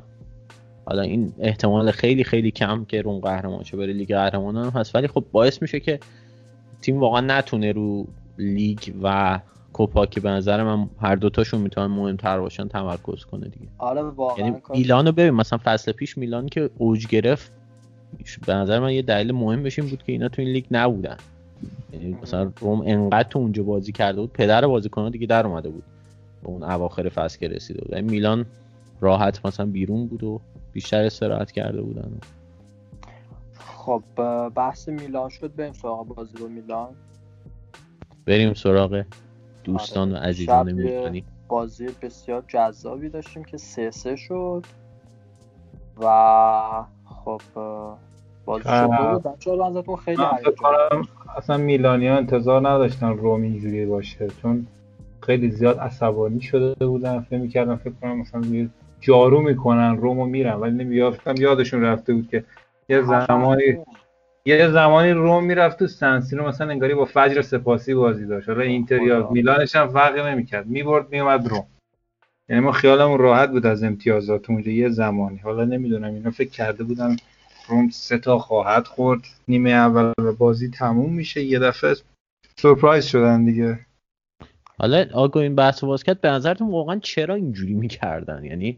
حالا این احتمال خیلی خیلی کم که روم قهرمان شه، برای لیگ قهرمانان هم هست، ولی خب باعث میشه که تیم واقعا نتونه رو لیگ و کوپا که به نظر من هر دوتاشون میتونن مهمتر باشن تمرکز کنه دیگه. آره واقعا. یعنی میلان رو ببین، مثلا فصل پیش میلان که اوج گرفت به نظر من یه دلیل مهم بشیم بود که اینا تو این لیگ نبودن. یعنی مثلا روم انقدر تو اونجا بازی کرده بود، پدر بازیکن‌ها دیگه در اومده بود به اون اواخر فصل که رسیده بود. یعنی میلان راحت مثلا بیرون بود و بیشتر استراحت کرده بودن. خب بحث میلان شد، بریم سراغ بازی با میلان. بریم سراغ دوستان و عزیزان میلانی. بازی بسیار جذابی داشتیم که سه سه شد و خب بازی شد بچه‌ها ازتون خیلی هیجان. اصلا میلانی‌ها انتظار نداشتن روم اینجوری باشه، چون خیلی زیاد عصبانی شده بودن، فکر می‌کردم فکر کنم مثلا جارو میکنن رومو میرن، ولی نمیافتم یادشون رفته بود که یه زمانی یه زمانی روم میرفت تو سنسیرو مثلا انگاری با فجر سپاسی بازی داشت، حالا اینتر یا میلانش هم فرقی نمیکرد، میبرد میومد روم. یعنی ما خیالمون راحت بود از امتیازات اونجا یه زمانی. حالا نمیدونم اینا فکر کرده بودن روم سه تا خواهد خورد نیمه اول و بازی تموم میشه، یه دفعه سورپرایز شدن دیگه. حالا آگو این بحث واسکت به نظرتون واقعا چرا اینجوری میکردن؟ یعنی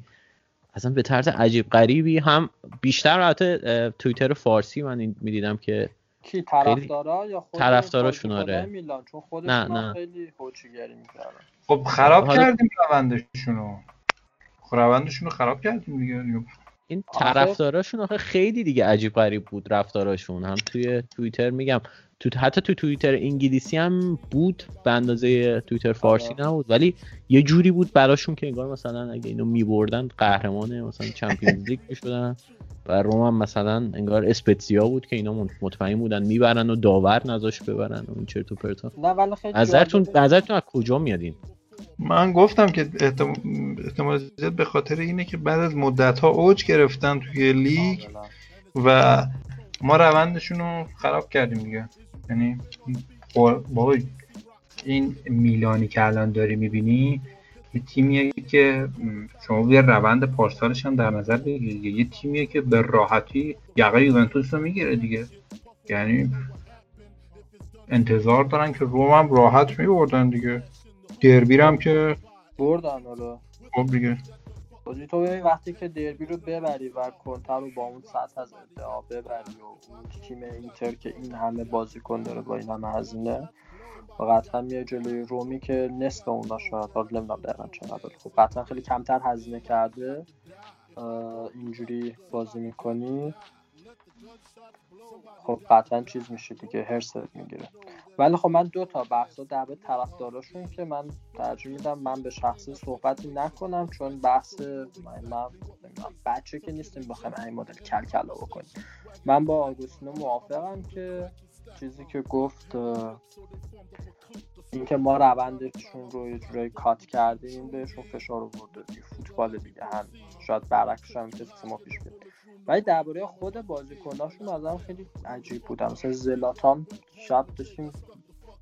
اصلا به طرز عجیب غریبی هم بیشتر البته توییتر فارسی من میدیدم که کی طرفدارا یا خود طرفداراشون آره میلان، چون خودشون خیلی هوچیگری میکردن. خب خراب کردیم روندشون رو. روندشون رو خراب کردیم دیگه. این طرفداراشون آخه خیلی دیگه عجیب غریب بود رفتاراشون، هم توی توییتر میگم تو حتی تو توییتر انگلیسی هم بود به اندازه توییتر فارسی نبود، ولی یه جوری بود براشون که انگار مثلا اگه اینو میبردن قهرمان مثلا چمپیونز لیگ میشدن. و روم هم مثلا انگار اسپتزیا بود که اینا مطمئن بودن میبرن و داور نذاش ببرن و این چرت و پرتا. نظرتون نظرتون از کجا میادین؟ من گفتم که احتمال زیاد به خاطر اینه که بعد از مدت‌ها اوج گرفتن توی لیگ و ما روندشون رو خراب کردیم دیگه. یعنی بابا این میلانی که الان داری میبینی یه تیمیه که شما بیا روند پارسالش هم در نظر بگیرید، یه تیمیه که به راحتی یقه یوونتوس رو میگیره دیگه. یعنی انتظار دارن که روم هم راحت میبردن دیگه، دربی هم که بردن. حالا خب دیگه بازی تو ببین وقتی که دربی رو ببری و کنتر رو با اون سطح از ادعا ببری و اون تیم اینتر که این همه بازیکن داره با این همه هزینه و قطعا میای جلوی رومی که نصف اون داشت شاید حالا نمیدونم دقیقا چقدر، ولی خب قطعا خیلی کمتر هزینه کرده اینجوری بازی میکنی، خب قطعا چیز میشه دیگه، هرس میگیره. ولی خب من دو تا بحثا در به طرفداراشون که من ترجیح میدم من به شخصی صحبتی نکنم، چون بحث من, من بچه که نیستیم بخوایم این مدل کل کلا بکنیم. من با آگوستینو موافقم که چیزی که گفت اینکه ما روندشون رو یه جورایی کات کردیم بهشون فشار آورد دیگه، فوتبال دیگه، هم شاید برعکسش هم که ما پیش بریم. ولی درباره خود بازیکناشون مثلا خیلی عجیب بودم، مثلا زلاتان شب داشتیم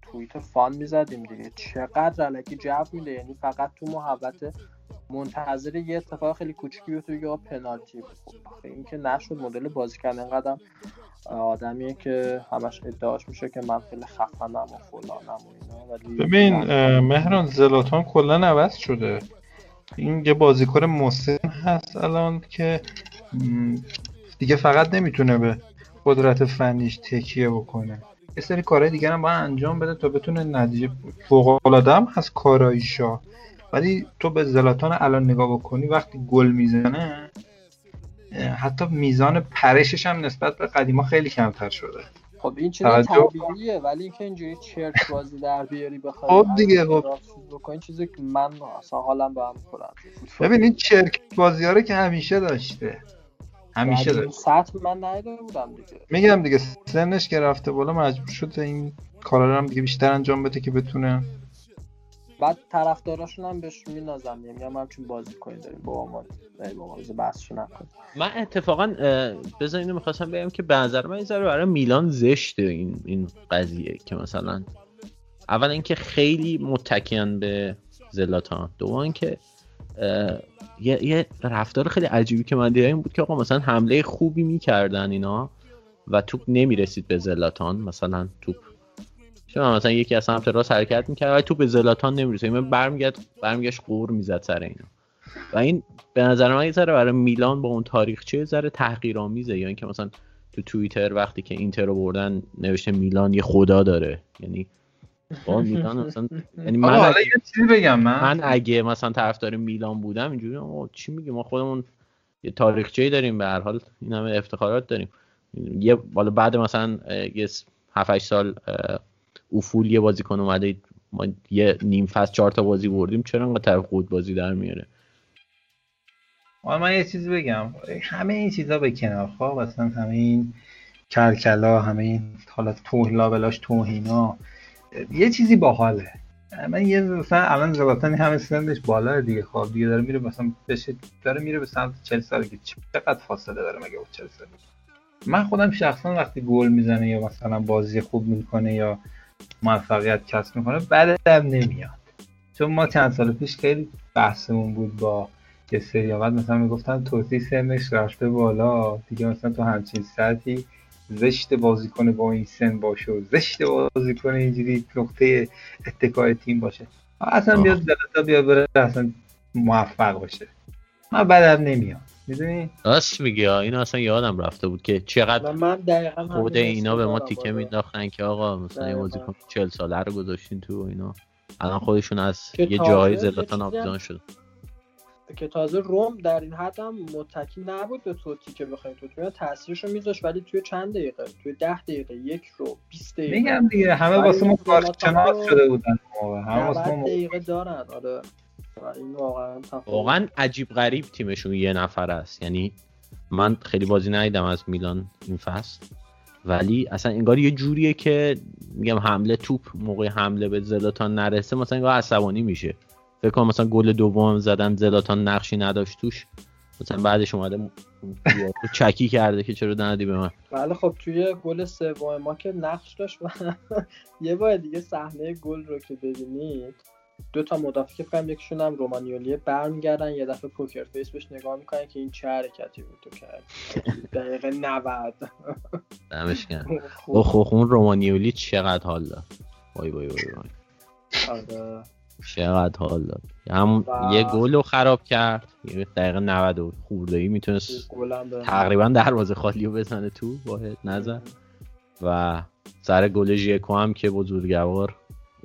توییت فان میزدیم دیگه، چقدر الکی جو میده، یعنی فقط تو محوطه منتظر یه اتفاق خیلی کوچیکی بود یا پنالتی بود. خب این که نشد. مدل بازیکن اینقدر آدمیه که همش ادعاش میشه که من خیلی خفنم و فلانم و اینا. ولی ببین مهران، زلاتان کلا عوض شده، این یه بازیکن محسن هست الان که دیگه فقط نمیتونه به قدرت فنیش تکیه بکنه، یه سری کارهای دیگر هم باید انجام بده تا بتونه نتیجه. فوق‌العاده هم از کاراییشا، ولی تو به زلاتان الان نگاه بکنی وقتی گل میزنه حتی میزان پرشش هم نسبت به قدیما خیلی کمتر شده. خب این چیز طبیعیه، ولی اینکه اینجوری چرت بازی در بیاری بخوای خب دیگه خب بکنی چیزی که من اصلا حالم به هم خورد. ببین این چرت بازی‌ها رو که همیشه داشته، همیشه داشته. سطح من ندیده بودم دیگه. میگم دیگه سنش که رفته بالا مجبور شده این کارا رو هم دیگه بیشتر انجام بده که بتونه. بعد طرفداراشون هم بهش مینازن، میگم ما چون بازیکن داریم با ما ای بابا روز بحثشو نکن. من اتفاقا بذار اینو می‌خواستم بگم که به نظر من این ذره برای میلان زشته این این قضیه که مثلا اول اینکه خیلی متکیان به زلاتان، دوم اینکه یه یه رفتار خیلی عجیبی که من دیدم این بود که آقا مثلا حمله خوبی می‌کردن اینا و توپ نمی‌رسید به زلاتان، مثلا توپ چون مثلا یکی از سمت راست حرکت می‌کرد ولی توپ به زلاتان نمی‌رسید، من برمیگشت برمیگشت قور می‌زد سر اینا. و این به نظر من یه ذره برای میلان با اون تاریخچه یه ذره تحقیرآمیزه. یا اینکه مثلا تو توییتر وقتی که اینتر رو بردن نوشته میلان یه خدا داره، یعنی با میلان مثلا یعنی من حالا یه چیزی بگم، من من اگه مثلا طرفدار میلان بودم اینجوری آقا چی میگه، ما خودمون یه تاریخچه‌ای داریم، به هر حال این همه افتخارات داریم. یه والا بعد مثلا یه هفت هشت سال افول یه بازیکن اومده ما یه نیم فصل چهار تا بازی بردیم، چرا انقدر طرف قود بازی در میاره؟ آره من یه چیزی بگم، همه این چیزا به کنار، خواه اصلا همه این کلکلا، همه این حالت توهلا بلاش توهینا، یه چیزی باحاله. من یه مثلا الان زلاتان همه سنش بالا دیگه، خواب دیگه داره میره مثلا بشه داره میره به سمت چهل سالگی، چقدر فاصله داره مگه با چهل سالگی؟ من خودم شخصا وقتی گل میزنه یا مثلا بازی خوب میکنه یا موفقیت کسب میکنه بعدم نمیاد، چون ما چند سال پیش خیلی بحثمون بود با یه سری آمد مثلا میگفتن توتی سنش رفته بالا دیگه، مثلا تو همچین سطحی زشت بازی کنه با این سن باشه و زشت بازی کنه اینجوری نقطه اتکای تیم باشه، اصلا بیاد زلاتان بیاد بره اصلا موفق باشه، من بعدم نمیام. میدونی راست میگی، این اصلا یادم رفته بود که چقدر من دقیقاً خود اینا به ما تیکه مینداختن که آقا مثلا این بازیکن چهل ساله رو گذاشتین تو اینا، الان خودشون از یه جای زلاتان آبزان شد. که تازه روم در این حد هم متکی نبود به توتی که بخوایم توتی میاد تاثیرشو میذاش، ولی توی چند دقیقه، توی ده دقیقه، یک رو بیست دقیقه، میگم دیگه همه واسه ما کارچناس شده بودن، همه واسه ما دقیقه دارن. آره این واقعا واقعا عجیب غریب تیمشون یه نفر است. یعنی من خیلی بازی ندیدم از میلان این فصل، ولی اصلا انگار یه جوریه که میگم حمله توپ موقع حمله به زلاتان نرسه مثلا انگار عصبانی میشه. فکر کنم مثلا گل دوم زدن زلاتان نقشی نداشت توش، مثلا بعدش اومده چکی کرده که چرا ندی به من. بله خب توی گل سوم ما که نقش داشت. یه بار دیگه صحنه گل رو که ببینید، دو تا مدافع که فهم یکشون هم رومانیولی برمیگردن یه دفعه پوکر فیس بهش نگاه میکنن که این چه حرکتی بود تو کرد دقیقه نود. دمش گرم. اوه اون رومانیولی چقدر حال داد. وای وای وای وای. آره. چقدر حال داد. هم یه گل رو خراب کرد. یه دقیقه نود خورده‌ای میتونست تقریبا دروازه خالی رو بزنه تو واحد نظر. و سر گل جیکو هم که بزرگوار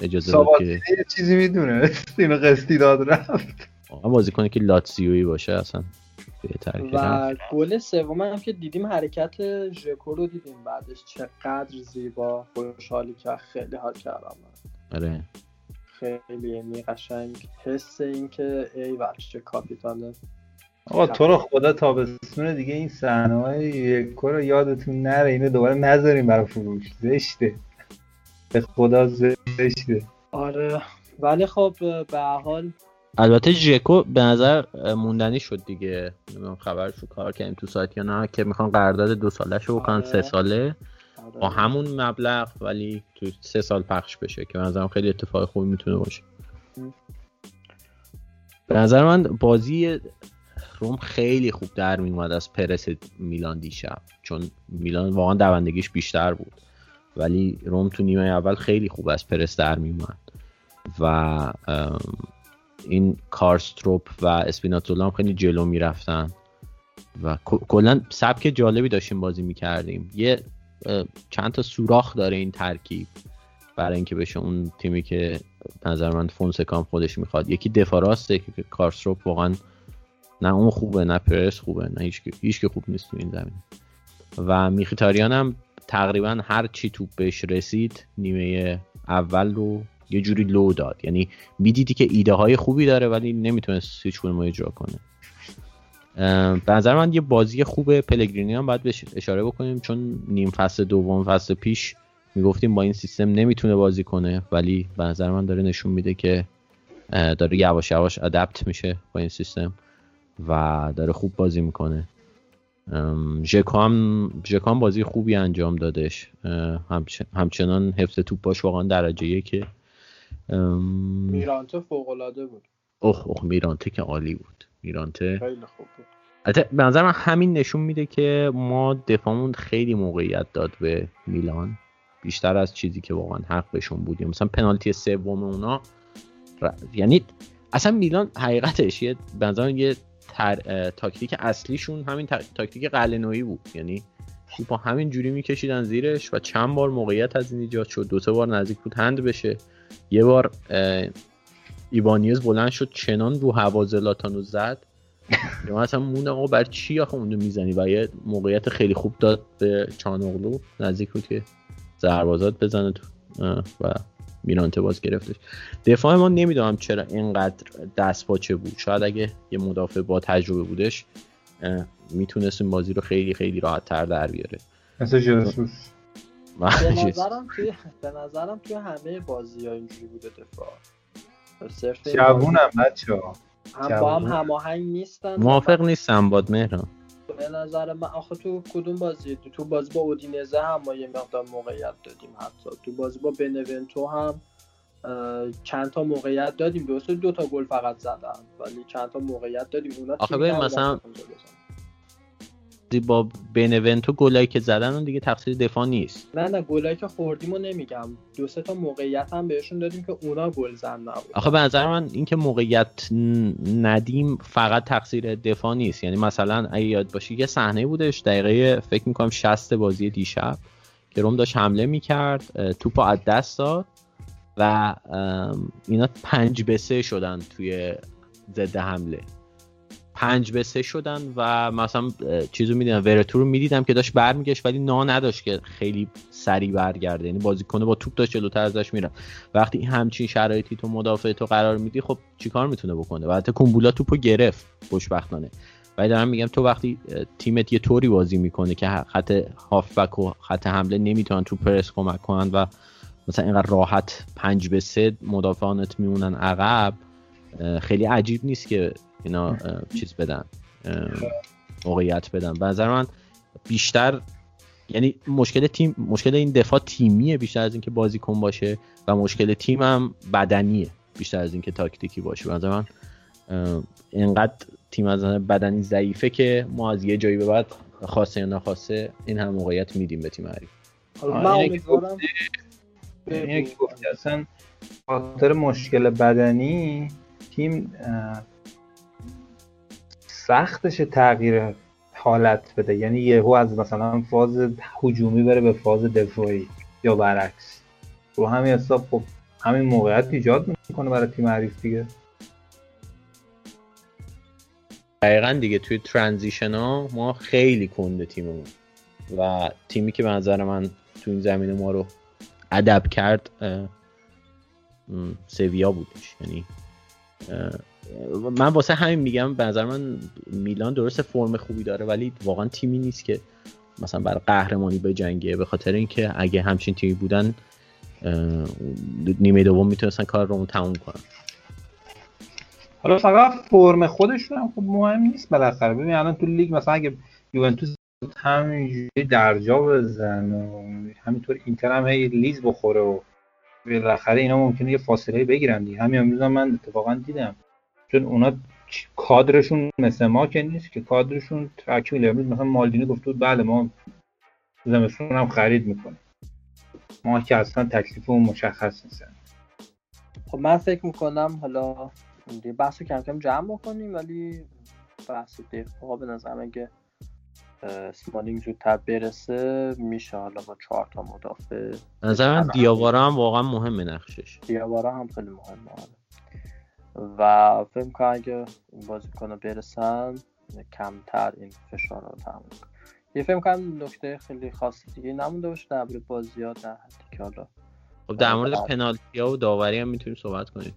اجازه داد که یه چیزی میدونه اینو قسطی داد رفت. آقا بازیکن که لاتزیویی باشه اصلا بهتره. و گل سوم هم که دیدیم حرکت ژکو رو دیدیم بعدش چقدر زیبا خوشحالی که خیلی حال کردم. آره خیلی یعنی قشنگ حس این که ای بخش کاپیتانه. آقا تو رو خدا تابستون دیگه این صحنه‌های ژکو رو یادتون نره، اینو دوباره نذاریم برای فروش، زشته به خدا زشته. آره ولی خب به هر حال البته جیکو به نظر موندنی شد دیگه، نمیدونم خبرشو کار کردیم تو سایت یا نه که میخوان قرارداد دو سالهشو بکنن آره. سه ساله آره. با همون مبلغ ولی تو سه سال پخش بشه که به نظرم خیلی اتفاق خوبی میتونه باشه. م. به نظر من بازی روم خیلی خوب در میومد از پرس میلان دیشب، چون میلان واقعا دوندگیش بیشتر بود ولی روم تو نیمه اول خیلی خوب از پرس در می اومد و این کارسروپ و اسپیناتزولا هم خیلی جلو می رفتن و کلا سبک جالبی داشتیم بازی می کردیم. یه چند تا سوراخ داره این ترکیب برای اینکه بشه اون تیمی که نظر من فونسکا خودش می خواد، یکی دفاع راسته که کارسروپ واقعا نه اون خوبه نه پرس خوبه نه هیچ که هیچ که خوب نیست تو این زمین. و میخیتاریان هم تقریبا هر چی توپ بهش رسید نیمه اول رو یه جوری لو داد، یعنی میدیدی که ایده های خوبی داره ولی نمیتونست هیچ کدوم رو اجرا کنه. به نظر من یه بازی خوبه پلگرینی هم باید بهش اشاره بکنیم، چون نیم فصل دوم فصل پیش میگفتیم با این سیستم نمیتونه بازی کنه ولی به نظر من داره نشون میده که داره یواش یواش ادپت میشه با این سیستم و داره خوب بازی میکنه. ژکام ژکام بازی خوبی انجام دادش، همچنان حفظ توپ باش واقعا درجه یکه. میرانته فوق العاده بود. اوه اوه میرانته که عالی بود. میرانته خیلی خوب بود. البته به نظر من همین نشون میده که ما دفاعمون خیلی موقعیت داد به میلان، بیشتر از چیزی که واقعا حق بهشون بود. مثلا پنالتی سوم اونا ر... یعنی اصلا میلان حقیقتش یه به نظر یه تر... تاکتیک اصلیشون همین تا... تاکتیک قلعه‌نویی بود، یعنی با همین جوری میکشیدن زیرش و چند بار موقعیت از این ایجاد شد، دو سه بار نزدیک بود هند بشه، یه بار ایبانیز بلند شد چنان رو هوا زلاتانو زد که من اصلا مونم آقا بر چی آخه اون رو میزنی و یه موقعیت خیلی خوب داد به چانوغلو، نزدیک بود که ضربه‌زد بزنه تو و میرانته باز گرفتش. دفاع ما نمیدونم چرا اینقدر دست پاچه بود، شاید اگه یه مدافع با تجربه بودش میتونست این بازی رو خیلی خیلی راحت تر در بیاره. مثل جسوس به نظرم توی به نظرم توی همه بازی ها اینجوری بوده دفاع. جوون هم بچه ها هم با هم هماهنگ نیستن. موافق نیستم باد مهران. به نظر من آخه تو کدوم بازی تو تو بازی با اودینزه هم ما یه مقدار موقعیت دادیم، حتی تو بازی با بنونتو هم چند تا موقعیت دادیم، درسته دو تا گل فقط زدن ولی چند تا موقعیت دادیم اونا. آخه ببین مثلا با بنونتو گلایی که زدن اون دیگه تقصیر دفاع نیست. نه نه گلایی که خوردیمو نمیگم، دو سه تا موقعیت هم بهشون دادیم که اونا گل زدن نبود. آخه به نظر من اینکه موقعیت ندیم فقط تقصیر دفاع نیست، یعنی مثلا اگه یاد باشی یه صحنه بودش دقیقه فکر می‌کنم شصت بازی دیشب که روم داشت حمله می‌کرد، توپو از دست داد و اینا پنج به سه شدن توی ضد حمله پنج به سه شدن و مثلا چیزو میدیدم ورتو رو میدیدم که داشت برمیگشت ولی نا نداشت که خیلی سریع برگرده، یعنی بازیکن با توپ داشت جلوتر ازش میره. وقتی همچین شرایطی تو مدافع تو قرار میدی خب چیکار میتونه بکنه؟ و حتی کومبولا توپو گرفت خوشبختانه. ولی دارم میگم تو وقتی تیمت یه طوری بازی میکنه که خط هافبک و خط حمله نمیتونن تو پرس کمک کنن و مثلا اینقدر راحت پنج به سه مدافعانت میمونن عقب، خیلی عجیب نیست که اینا چیز بدن، موقعیت بدن. به نظر من بیشتر یعنی مشکل تیم، مشکل این دفاع تیمیه بیشتر از اینکه بازیکن باشه و مشکل تیم هم بدنیه بیشتر از اینکه تاکتیکی باشه. به نظر من اینقدر تیم از بدنی ضعیفه که ما از یه جایی به بعد خواسته یا نخواسته این هم موقعیت میدیم به تیم حریف. حالا من امیدوارم اینه که گفتی اصلا خاطر مشکل بدنی تیم سختش تغییر حالت بده، یعنی یهو از مثلا فاز هجومی بره به فاز دفاعی یا برعکس. رو همین حساب خب همین موقعیت ایجاد میکنه برای تیم حریف دیگه. دقیقاً دیگه توی ترانزیشن ها ما خیلی کنده تیممون و تیمی که به نظر من تو این زمینه ما رو ادب کرد سویا بودش. یعنی من واسه همین میگم به نظر من میلان درست فرم خوبی داره ولی واقعا تیمی نیست که مثلا برای قهرمانی بجنگه، به خاطر اینکه اگه همچین تیمی بودن نیمه دوم میتونستن کار رو تموم کنن. حالا فقط فرم خودشون هم خب مهم نیست بالاخره. ببین الان تو لیگ مثلا اگه یوونتوس همینجوری درجا بزن و همینطور اینتر هم هی لیز بخوره و بالاخره اینا ممکنه یه فاصله بگیرن دیگه. همین امروز هم من اتفاقا دیدم، چون اونا کادرشون مثل ما که نیست که، کادرشون ترکیل امروز مثلا مالدینی گفت بود بله ما زمستون هم خرید میکنیم، ما که اصلا تکلیفمون مشخص نیست. خب من فکر میکنم حالا دیگه بحثو کم کم جمع بکنیم، ولی بحث دفاع به نظرم اگه اسمالینگ زودتر برسه میشه حالا با چهار تا مدافع. نظرم دیاوارا هم واقعا مهمه، نقشش دیاوارا هم خیلی مهمه و فکر می‌کنم اگه این بازیکن‌ها برسن کمتر این فشار رو تحمل کنه. یه فکر می‌کنم نکته خیلی خاصی دیگه نمونده باشه در مورد بازی‌ها در حدی که حالا خب در مورد پنالتی‌ها و داوری هم می‌تونیم صحبت کنیم.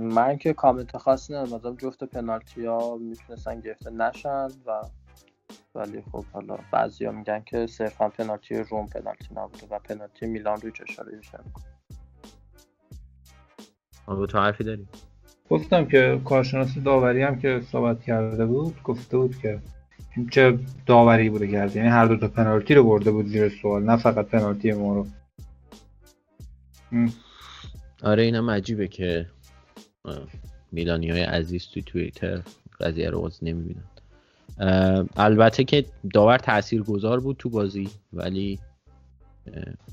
من که کامنت خاصی ندارم، جفت پنالتی ها میتونستن گرفته نشن و ولی خب حالا بعضی ها میگن که صرفا پنالتی روم پنالتی نبوده و پنالتی میلان روی چشاره میشه. آنگو تو حرفی داری؟ گفتم که کارشناس داوری هم که صحبت کرده بود گفته بود که چه داوری بوده کرده، یعنی هر دو تا پنالتی رو برده بود زیر سوال، نه فقط پنالتی ما رو. آره این هم عجیبه که میلانی های عزیز توی توییتر قضیه رو باز نمیبینن. البته که داور تأثیر گذار بود تو بازی ولی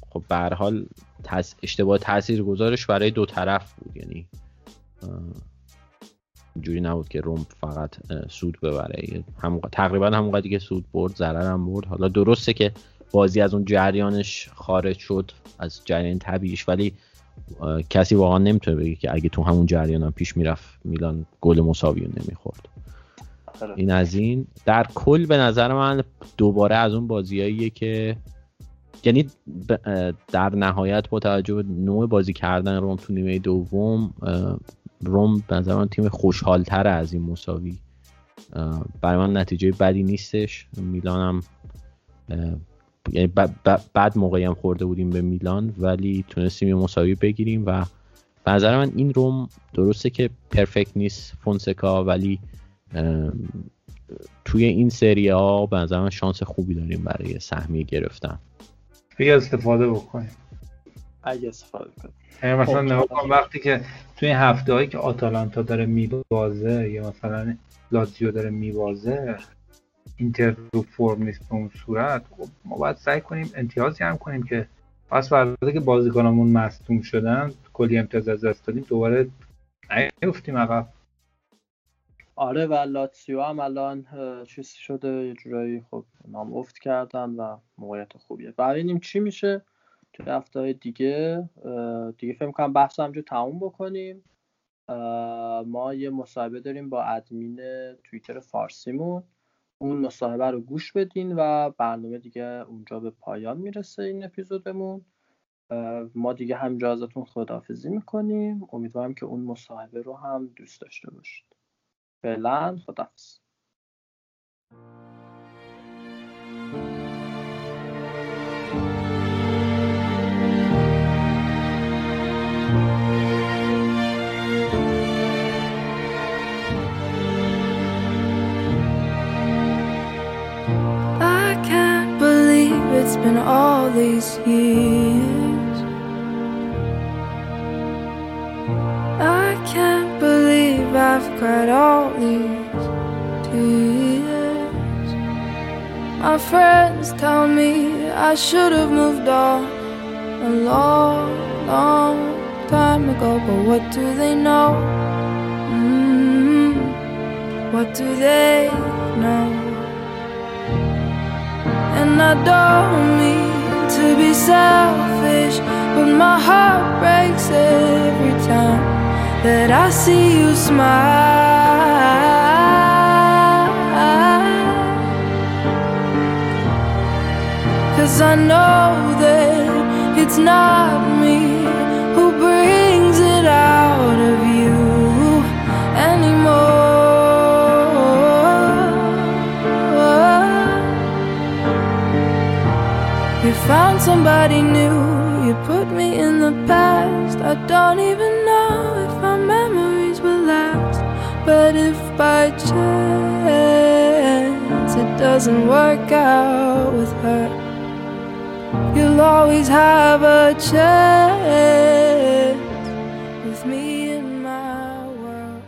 خب به هر حال تس... اشتباه تأثیر گذارش برای دو طرف بود، یعنی جوری نبود که روم فقط سود ببره، هم... تقریبا همونقدری که سود برد ضرر هم برد. حالا درسته که بازی از اون جریانش خارج شد، از جریان طبیعیش، ولی کسی واقعا نمیتونه بگه که اگه تو همون جریان هم پیش میرفت میلان گل مساوی نمیخورد. این از این. در کل به نظر من دوباره از اون بازیاییه که یعنی در نهایت با توجه به نوع بازی کردن روم تو نیمه دوم، روم به نظر من تیم خوشحال‌تر از این مساوی. برای من نتیجه بدی نیستش. میلان هم یعنی بعد موقعی هم خورده بودیم به میلان ولی تونستیم یه مساوی بگیریم و به نظر من این روم درسته که پرفکت نیست فونسکا ولی توی این سری ها به نظر من شانس خوبی داریم برای سهمیه گرفتن. اگه استفاده بکنیم اگه استفاده کنیم مثلا نها کن وقتی که توی این هفته هایی که آتالانتا داره میبازه یا مثلا لاتزیو داره میبازه، اینتر رو فرم نیست به اون صورت، ما باید سعی کنیم امتیازی هم کنیم که پس فردا که بازیکنامون مصدوم شدن کلی امتیاز از دست دادیم دوباره نیفتیم عقب. آره و لاتزیو هم الان چیز شده یه جورایی خب نام افت کردن و موقعیت خوبیه. ببینیم چی میشه تو هفته‌های دیگه دیگه. فکر می‌کنم بحث همونجا تموم بکنیم ما یه مصاحبه داریم با ادمین توییتر فارسیمون، اون مصاحبه رو گوش بدین و برنامه دیگه اونجا به پایان میرسه این اپیزودمون. ما دیگه همجا ازتون خداحافظی میکنیم، امیدوارم که اون مصاحبه رو هم دوست داشته باشید. فعلا خداحافظ. It's been all these years. I can't believe I've cried all these tears. My friends tell me I should have moved on a long, long time ago. But what do they know? Mm-hmm. What do they know? And I don't mean to be selfish, but my heart breaks every time that I see you smile. 'Cause I know that it's not me who brings it out of you anymore. You found somebody new, you put me in the past. I don't even know if our memories will last. But if by chance it doesn't work out with her, you'll always have a chance with me in my world.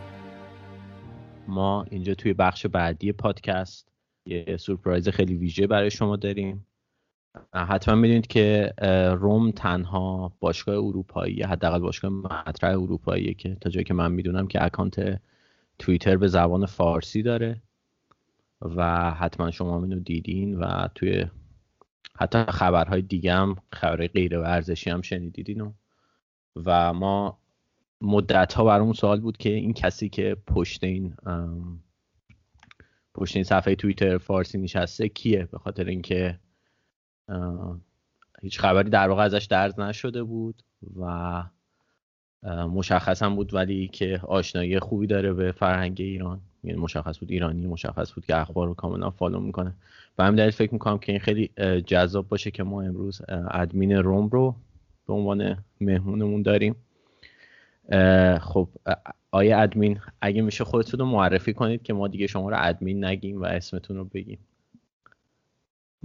ما اینجا توی بخش بعدی پادکست یه سورپرایز خیلی ویژه برای شما داریم. حتما میدونید که روم تنها باشگاه اروپایی، حداقل باشگاه مطرح اروپاییه که تا جایی که من میدونم که اکانت توییتر به زبان فارسی داره و حتما شما اینو دیدین و توی حتی خبرهای دیگه هم، خبرهای غیر ورزشی هم شنیدید اینو. و ما مدت‌ها برامون سوال بود که این کسی که پشت این پشت این صفحه توییتر فارسی نشسته کیه، به خاطر اینکه هیچ خبری در واقع ازش درز نشده بود و مشخص هم بود ولی که آشنایی خوبی داره به فرهنگ ایران، یعنی مشخص بود ایرانی، مشخص بود که اخبار رو کاملا فالو میکنه و همین دلیل فکر میکنم که این خیلی جذاب باشه که ما امروز ادمین روم رو به عنوان مهمونمون داریم. خب آیه ادمین، اگه میشه خودتون رو معرفی کنید که ما دیگه شما رو ادمین نگیم و اسمتون رو بگیم.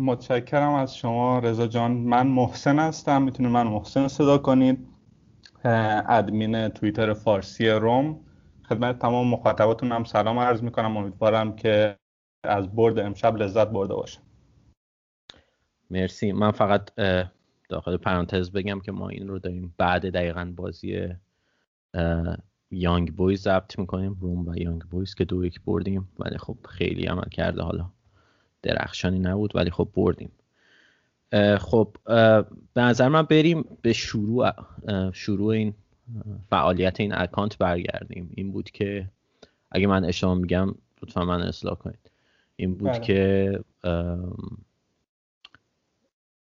متشکرم از شما رضا جان. من محسن هستم، میتونید من محسن صدا کنید، ادمین توییتر فارسی روم. خدمت تمام مخاطباتون هم سلام عرض میکنم، امیدوارم که از برد امشب لذت برده باشم. مرسی. من فقط داخل پرانتز بگم که ما این رو داریم بعد دقیقاً بازی یانگ بویز ضبط میکنیم، روم و یانگ بویز که دو یک بردیم ولی خب خیلی عمل کرده حالا درخشانی نبود ولی خب بردیم. خب به نظر من بریم به شروع شروع این فعالیت این اکانت برگردیم. این بود که اگه من اشتباه میگم لطفا من اصلاح کنید، این بود بله. که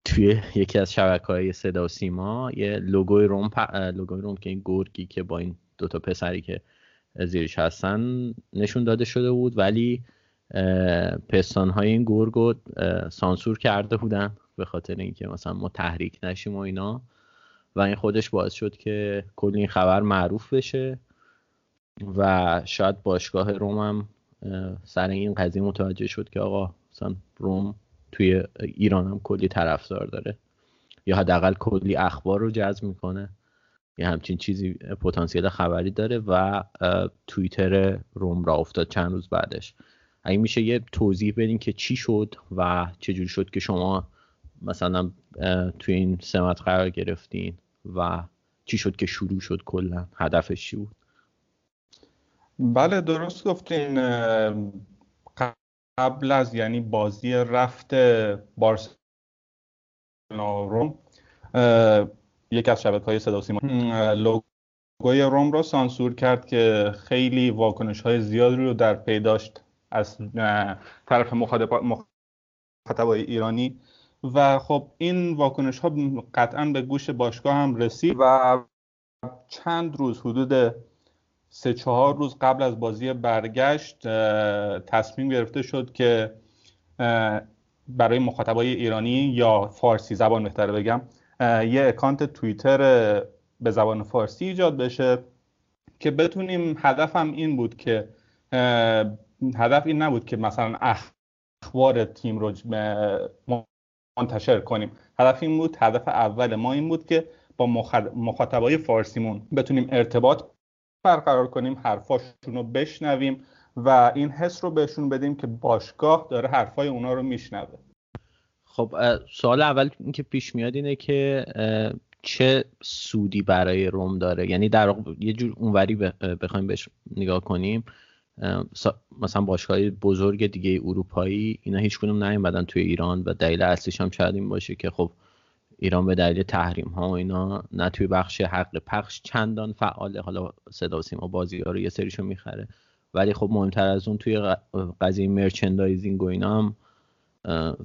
توی یکی از شبکه‌های صدا و سیما یه لوگوی روم پ... لوگوی روم که این گرگی که با این دوتا پسری که زیرش هستن نشون داده شده بود ولی پستان های این گرگو سانسور کرده بودن به خاطر اینکه مثلا ما تحریک نشیم و اینا و این خودش باعث شد که کلی این خبر معروف بشه و شاید باشگاه روم هم سر این قضیه متوجه شد که آقا مثلا روم توی ایران هم کلی طرفدار داره یا حداقل کلی اخبار رو جذب میکنه یا همچین چیزی پتانسیل خبری داره و توییتر روم را افتاد چند روز بعدش. اگه میشه یه توضیح بدین که چی شد و چجوری شد که شما مثلا توی این سمت قرار گرفتین و چی شد که شروع شد، کلا هدفش چی بود؟ بله درست گفتین. قبل از یعنی بازی رفت بارسلونا روم، یک از شبکه‌های صدا و سیما لوگو گویا روم رو سانسور کرد که خیلی واکنش‌های زیادی رو در پی داشت از طرف مخاطبای ایرانی و خب این واکنش‌ها قطعاً به گوش باشگاه هم رسید و چند روز حدود سه چهار روز قبل از بازی برگشت تصمیم گرفته شد که برای مخاطبای ایرانی یا فارسی زبان بهتره بگم یه اکانت توییتر به زبان فارسی ایجاد بشه که بتونیم هدفم این بود که هدف این نبود که مثلا اخبار تیم رو منتشر کنیم. هدف این بود، هدف اول ما این بود که با مخاطبای فارسیمون بتونیم ارتباط برقرار کنیم، حرفاشون رو بشنویم و این حس رو بهشون بدیم که باشگاه داره حرفای اونا رو میشنوه. خب سوال اول که پیش میاد اینه که چه سودی برای روم داره؟ یعنی در واقع یه جور اونوری بخوایم بهش نگاه کنیم، مثلا باشگاه‌های بزرگ دیگه اروپایی اینا هیچ کدوم نیومدن توی ایران و دلیل اصلیش هم شاید این باشه که خب ایران به دلیل تحریم ها و اینا نه توی بخش حق پخش چندان فعاله، حالا صدا و سیما بازی‌ها رو یه سریشو میخره ولی خب مهمتر از اون توی قضیه مرچندایزینگ و اینا هم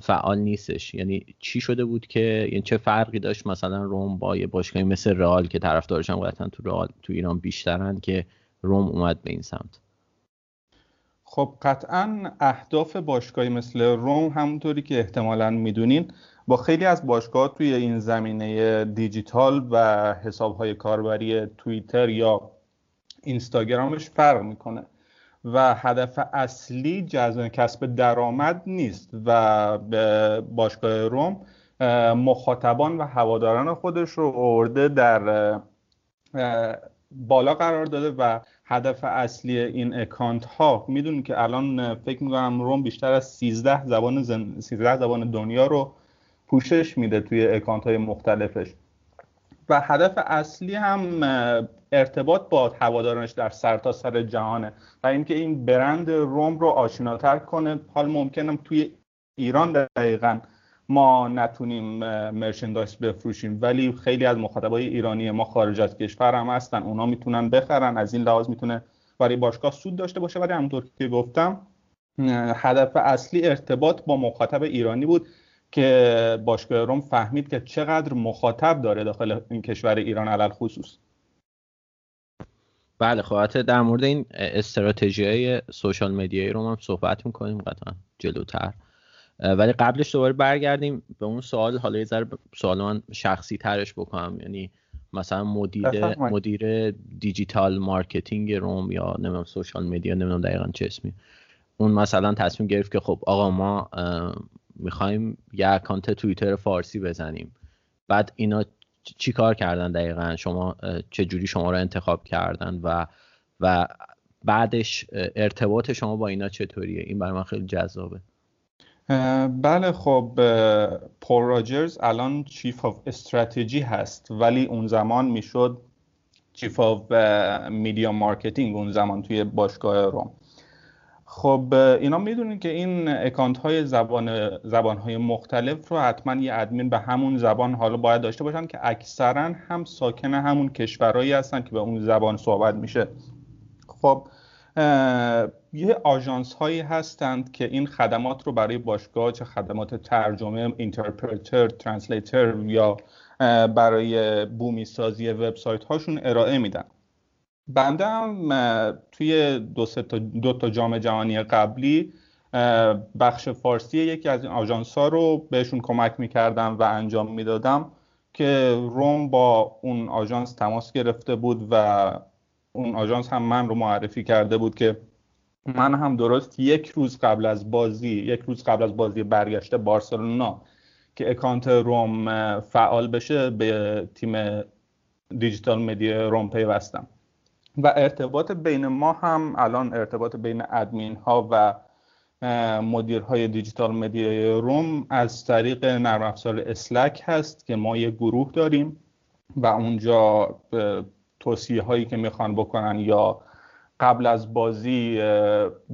فعال نیستش. یعنی چی شده بود که یعنی چه فرقی داشت مثلا روم با یه باشگاهی مثل رئال که طرفدارش هم قطعا تو رئال تو ایران بیشترن که روم اومد به این سمت؟ خب قطعا اهداف باشگاهی مثل روم همونطوری که احتمالاً میدونین با خیلی از باشگاه توی این زمینه دیجیتال و حساب‌های کاربری توییتر یا اینستاگرامش فرق میکنه و هدف اصلی جذب کسب درآمد نیست و باشگاه روم مخاطبان و هواداران خودش رو آورده در بالا قرار داده و هدف اصلی این اکانت ها میدونیم که الان فکر میکنم روم بیشتر از سیزده زبان زن... سیزده زبان دنیا رو پوشش میده توی اکانت های مختلفش و هدف اصلی هم ارتباط با هوادارانش در سرتاسر سر جهانه و اینکه این برند روم رو آشناتر کنه. حال ممکنه توی ایران دقیقاً ما نتونیم مرچندایز بفروشیم ولی خیلی از مخاطبای ایرانی ما خارج از کشور هم هستن، اونا میتونن بخرن، از این لحاظ میتونه برای باشگاه سود داشته باشه ولی همونطور که گفتم هدف اصلی ارتباط با مخاطب ایرانی بود که باشگاه روم فهمید که چقدر مخاطب داره داخل این کشور ایران علل خصوص. بله خواهد در مورد این استراتژی‌های سوشال مدیای روم هم صحبت می‌کنیم قطعا جلوتر ولی قبلش دوباره برگردیم به اون سوال. حالا یه ذره سوال من شخصی ترش بکنم، یعنی مثلا مدیر مدیر دیجیتال مارکتینگ روم یا نمیدونم سوشال مدیا نمیدونم دقیقاً چه اسمی اون مثلا تصمیم گرفت که خب آقا ما میخوایم یه اکانت توییتر فارسی بزنیم، بعد اینا چی کار کردن دقیقاً؟ شما چه جوری شما رو انتخاب کردن و و بعدش ارتباط شما با اینا چطوریه؟ این برای من خیلی جذابه. بله خب پل راجرز الان چیف آف استراتژی هست ولی اون زمان میشد چیف آف میدیا مارکتینگ اون زمان توی باشگاه روم. خب اینا میدونید که این اکانت های زبان زبان‌های مختلف رو حتما یه ادمین به همون زبان حالا باید داشته باشن که اکثرا هم ساکن همون کشورهایی هستن که به اون زبان صحبت میشه. خب یه آژانس هایی هستند که این خدمات رو برای باشگاه چه خدمات ترجمه، اینترپرتر، ترنسلیتر یا برای بومی سازی وبسایت هاشون ارائه میدن. بنده هم توی دو تا دو تا جام جهانی قبلی بخش فارسی یکی از این آژانس ها رو بهشون کمک میکردم و انجام میدادم که روم با اون آژانس تماس گرفته بود و اون آژانس هم من رو معرفی کرده بود که من هم درست یک روز قبل از بازی یک روز قبل از بازی برگشته بارسلونا که اکانت روم فعال بشه به تیم دیجیتال مدیا روم پیوستم و ارتباط بین ما هم الان ارتباط بین ادمین ها و مدیرهای دیجیتال مدیا روم از طریق نرم افزار اسلک هست که ما یه گروه داریم و اونجا توصیه هایی که میخوان بکنن یا قبل از بازی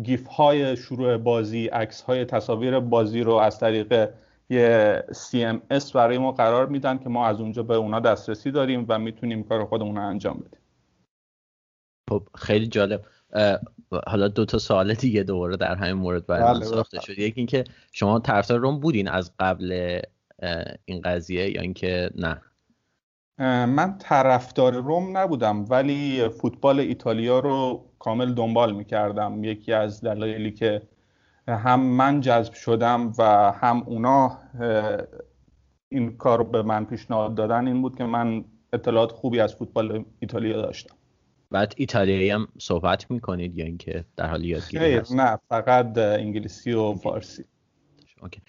گیف های شروع بازی، عکس های تصاویر بازی رو از طریق یه سی ام اس برای ما قرار میدن که ما از اونجا به اونا دسترسی داریم و میتونیم کار خودمون رو انجام بدیم. خب خیلی جالب. حالا دو تا سوال دیگه دوباره در همین مورد برام ساخته شد. یکی اینکه شما طرفدار روم بودین از قبل این قضیه یا اینکه نه؟ من طرفدار روم نبودم ولی فوتبال ایتالیا رو کامل دنبال میکردم. یکی از دلایلی که هم من جذب شدم و هم اونا این کار رو به من پیشنهاد دادن این بود که من اطلاعات خوبی از فوتبال ایتالیا داشتم. بعد ایتالیایی هم صحبت میکنید یا اینکه در حال یادگیری هست؟ نه فقط انگلیسی و فارسی. اوکی.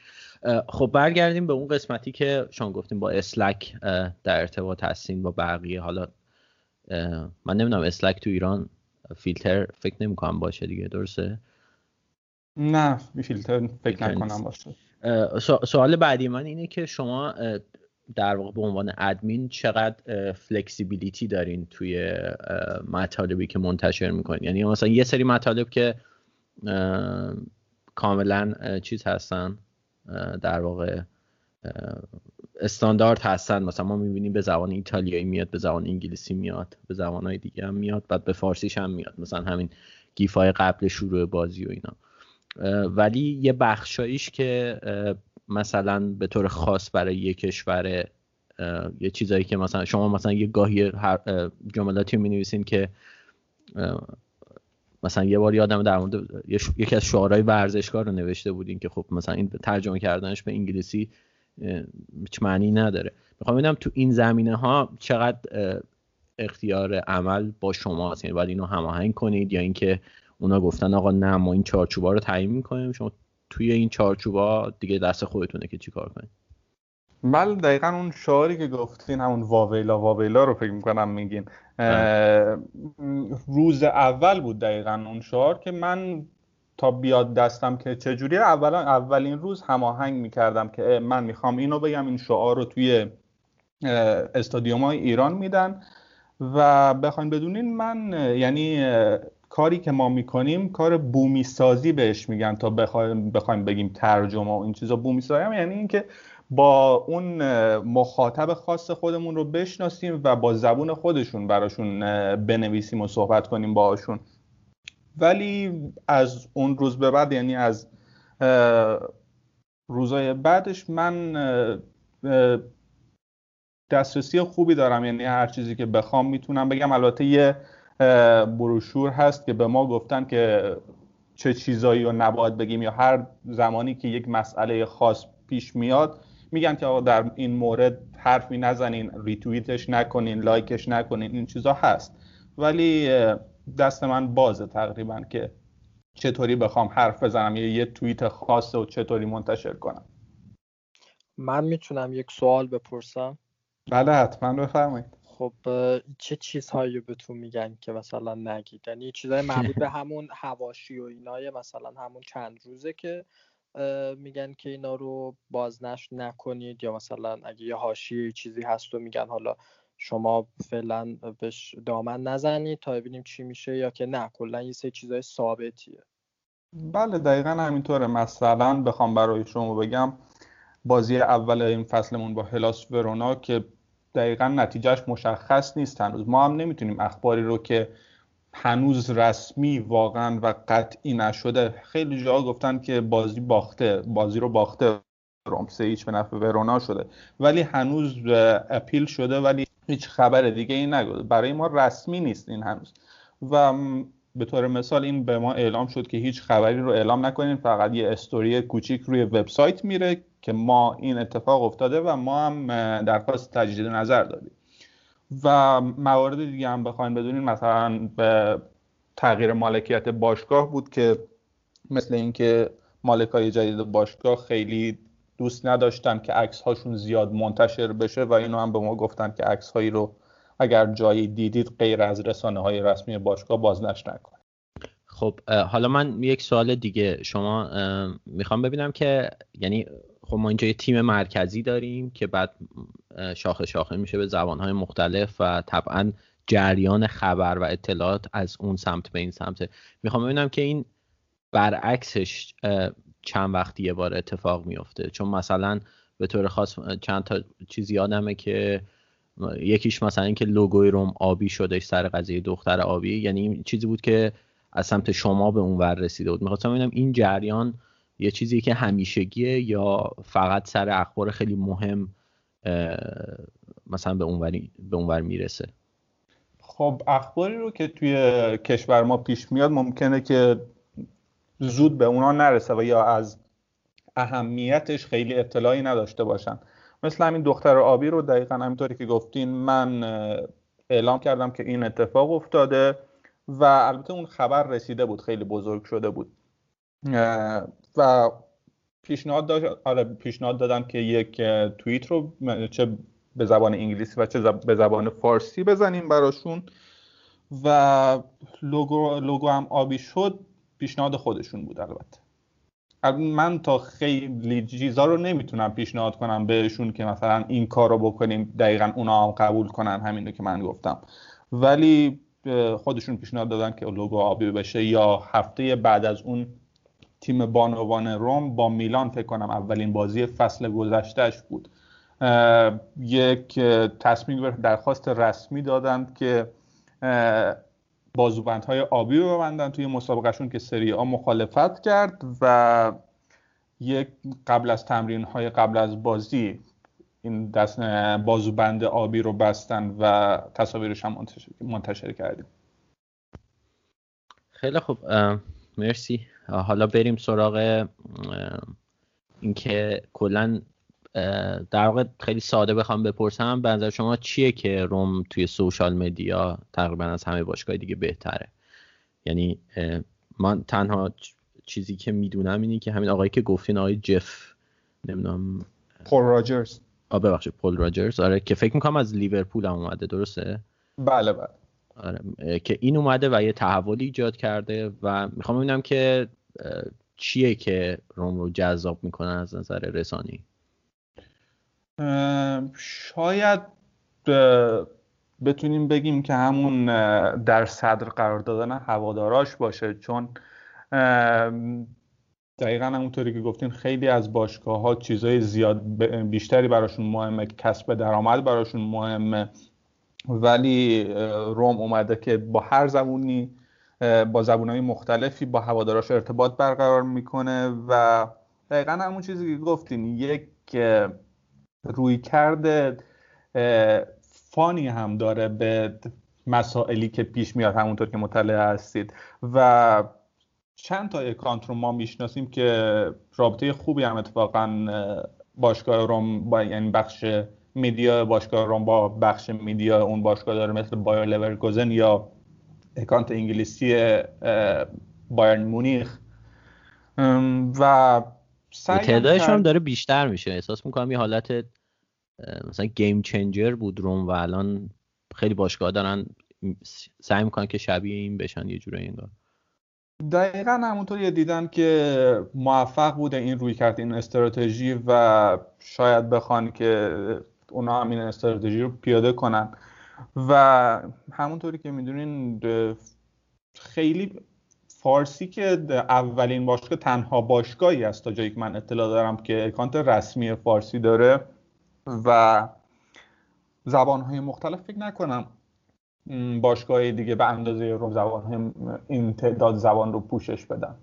خب برگردیم به اون قسمتی که شما گفتیم با اسلک در ارتباط هستیم با بقیه. حالا من نمیدونم اسلک تو ایران فیلتر فکر نمی کنم باشه دیگه، درسته؟ نه فیلتر فکر نکنم باشه. سوال بعدی من اینه که شما در واقع به عنوان ادمین چقدر فلکسیبیلیتی دارین توی مطالبی که منتشر میکنین؟ یعنی مثلا یه سری مطالب که کاملا چیز هستن در واقع استاندارد هستن، مثلا ما میبینیم به زبان ایتالیایی میاد، به زبان انگلیسی میاد، به زبانهای دیگه هم میاد، بعد به فارسیش هم میاد، مثلا همین گیفای قبل شروع بازی و اینا. ولی یه بخشایش که مثلا به طور خاص برای یک کشور، یه چیزایی که مثلا شما مثلا یه گاهی جملاتی می‌نویسین که مثلا یه بار یادم در مورد یکی از شعارهای ورزشکار رو نوشته بودین که خب مثلا این ترجمه کردنش به انگلیسی هیچ معنی نداره. میخوام ببینم تو این زمینه ها چقدر اختیار عمل با شماست، یعنی باید اینو هماهنگ کنید یا اینکه اونا گفتن آقا نه ما این چارچوبا رو تعیین می‌کنیم، شما توی این چارچوبا دیگه دست خودتونه که چیکار کنید؟ بله دقیقاً اون شعاری که گفتین همون واویلا واویلا رو فکر می‌کنم میگین. روز اول بود دقیقاً اون شعار که من تا بیاد دستم که چجوری اولا اولین روز هماهنگ می‌کردم که من می‌خوام اینو بگم، این شعار رو توی استادیوم‌های ایران میدن و بخواید بدونین من یعنی کاری که ما میکنیم کار بومی سازی بهش میگن تا بخوایم بخوایم بگیم ترجمه و این چیزا. بومی سازی یعنی اینکه با اون مخاطب خاص خودمون رو بشناسیم و با زبون خودشون براشون بنویسیم و صحبت کنیم باهاشون. ولی از اون روز به بعد یعنی از روزای بعدش من دسترسی خوبی دارم، یعنی هر چیزی که بخوام میتونم بگم. البته یه بروشور هست که به ما گفتن که چه چیزایی رو نباید بگیم یا هر زمانی که یک مسئله خاص پیش میاد میگن که آقا در این مورد حرفی نزنین، ریتوییتش نکنین، لایکش نکنین، این چیزا هست. ولی دست من بازه تقریبا که چطوری بخوام حرف بزنم یا یه توییت خاصه و چطوری منتشر کنم. من میتونم یک سوال بپرسم؟ بله حتما بفرمایید. خب چه چیزهایی بهتون میگن که مثلا نگید؟ یعنی چیزهای مربوط به همون حواشی و اینایه، مثلا همون چند روزه که میگن که اینا رو بازنشر نکنید، یا مثلا اگه یه حاشیه چیزی هست و میگن حالا شما فعلا بهش دامن نزنید تا ببینیم چی میشه، یا که نه کلا یه سری چیزهای ثابتیه؟ بله دقیقاً همینطوره. مثلا بخوام برای شما بگم بازی اول این فصلمون با هلاس ورونا که دقیقاً نتیجهش مشخص نیست هنوز، ما هم نمیتونیم اخباری رو که هنوز رسمی واقعاً و قطعی نشده، خیلی جا گفتن که بازی باخته، بازی رو باخته روم سه هیچ به نفع ورونا شده، ولی هنوز اپیل شده ولی هیچ خبر دیگه ای نگفته، برای ما رسمی نیست این هنوز. و به طور مثال این به ما اعلام شد که هیچ خبری رو اعلام نکنین، فقط یه استوری کوچیک روی وبسایت میره که ما این اتفاق افتاده و ما هم درخواست تجدید نظر دادیم. و موارد دیگه هم بخواین بدونین مثلا به تغییر مالکیت باشگاه بود که مثل اینکه مالکای جدید باشگاه خیلی دوست نداشتن که عکس‌هاشون زیاد منتشر بشه و اینو هم به ما گفتن که عکس‌هایی رو اگر جایی دیدید غیر از رسانه‌های رسمی باشگاه بازنشر نکنید. خب حالا من یک سوال دیگه شما میخوام ببینم که یعنی خب ما اینجا یه تیم مرکزی داریم که بعد شاخه شاخه میشه به زبانهای مختلف و طبعا جریان خبر و اطلاعات از اون سمت به این سمت. میخوام ببینم که این برعکسش چند وقتی یه بار اتفاق میفته، چون مثلا به طور خاص چند تا چیز یادمه که یکیش مثلا اینکه لوگوی روم آبی شده سر قضیه دختر آبی، یعنی این چیزی بود که از سمت شما به اون ور رسیده بود. می‌خواستم ببینم این جریان یه چیزی که همیشگیه یا فقط سر اخبار خیلی مهم مثلا به اون وری به اون ور میرسه. خب اخباری رو که توی کشور ما پیش میاد ممکنه که زود به اونا نرسه و یا از اهمیتش خیلی اطلاعی نداشته باشن. مثل همین دختر آبی رو دقیقاً همینطوری که گفتین من اعلام کردم که این اتفاق افتاده و البته اون خبر رسیده بود، خیلی بزرگ شده بود و پیشنهاد داشت، آره پیشنهاد دادم که یک توییت رو چه به زبان انگلیسی و چه به زبان فارسی بزنیم براشون و لوگو لوگو هم آبی شد، پیشنهاد خودشون بود. البته من تا خیلی چیزا رو نمیتونم پیشنهاد کنم بهشون که مثلا این کار رو بکنیم دقیقاً اونا هم قبول کنن همین رو که من گفتم، ولی خودشون پیشنهاد دادن که لوگو آبی بشه یا هفته بعد از اون تیم بانوان روم با میلان فکر کنم اولین بازی فصل گذشتهش بود یک تصمیم درخواست رسمی دادند که بازوبندهای آبی رو ببندن توی مسابقهشون که سری آ مخالفت کرد و یک قبل از تمرین‌های قبل از بازی این دست بازوبند آبی رو بستن و تصاویرش هم منتشر کردیم. خیلی خوب، مرسی. حالا بریم سراغ اینکه کلاً در واقع خیلی ساده بخوام بپرسم، به نظر شما چیه که روم توی سوشال مدیا تقریبا از همه باشگاه دیگه بهتره؟ یعنی من تنها چیزی که میدونم اینه که همین آقایی که گفتین آقای جف نمیدونم پل راجرز آ ببخشید پل راجرز آره که فکر میکنم از لیورپول هم اومده، درسته؟ بله بله آره که این اومده و یه تحولی ایجاد کرده و میخوام ببینم که چیه که روم رو جذاب میکنه از نظر رسانی. شاید بتونیم بگیم که همون در صدر قرار دادن هواداراش باشه، چون دقیقا همونطوری که گفتین خیلی از باشگاه‌ها چیزای زیاد بیشتری براشون مهمه، کسب درآمد براشون مهمه، ولی روم اومده که با هر زبونی با زبونهای مختلفی با هواداراش ارتباط برقرار میکنه و دقیقا همون چیزی که گفتین یک روی کرده فانی هم داره به مسائلی که پیش میاد، همونطور که مطلع هستید و چند تا اکانت رو ما میشناسیم که رابطه خوبی هم اتفاقا باشگاه روم با یعنی بخش میدیا باشگاه روم با بخش میدیا اون باشگاه داره، مثل بایر لورکوزن یا اکانت انگلیسی بایرن مونیخ و تعدادش هم داره بیشتر میشه. احساس میکنم یه حالت مثلا گیم چنجر بود روم و الان خیلی باشگاه دارن سعی میکنن که شبیه این بشن یه جوره. اینگار دقیقا همونطوری دیدن که موفق بوده این روی کرد این استراتژی و شاید بخوان که اونا هم این استراتژی رو پیاده کنن و همونطوری که میدونین خیلی فارسی که اولین باشگاه تنها باشگاهی است تا جایی که من اطلاع دارم که اکانت رسمی فارسی داره و زبان‌های مختلف فکر نکنم باشگاه‌های دیگه به اندازه روم زبان این تعداد زبان رو پوشش بدن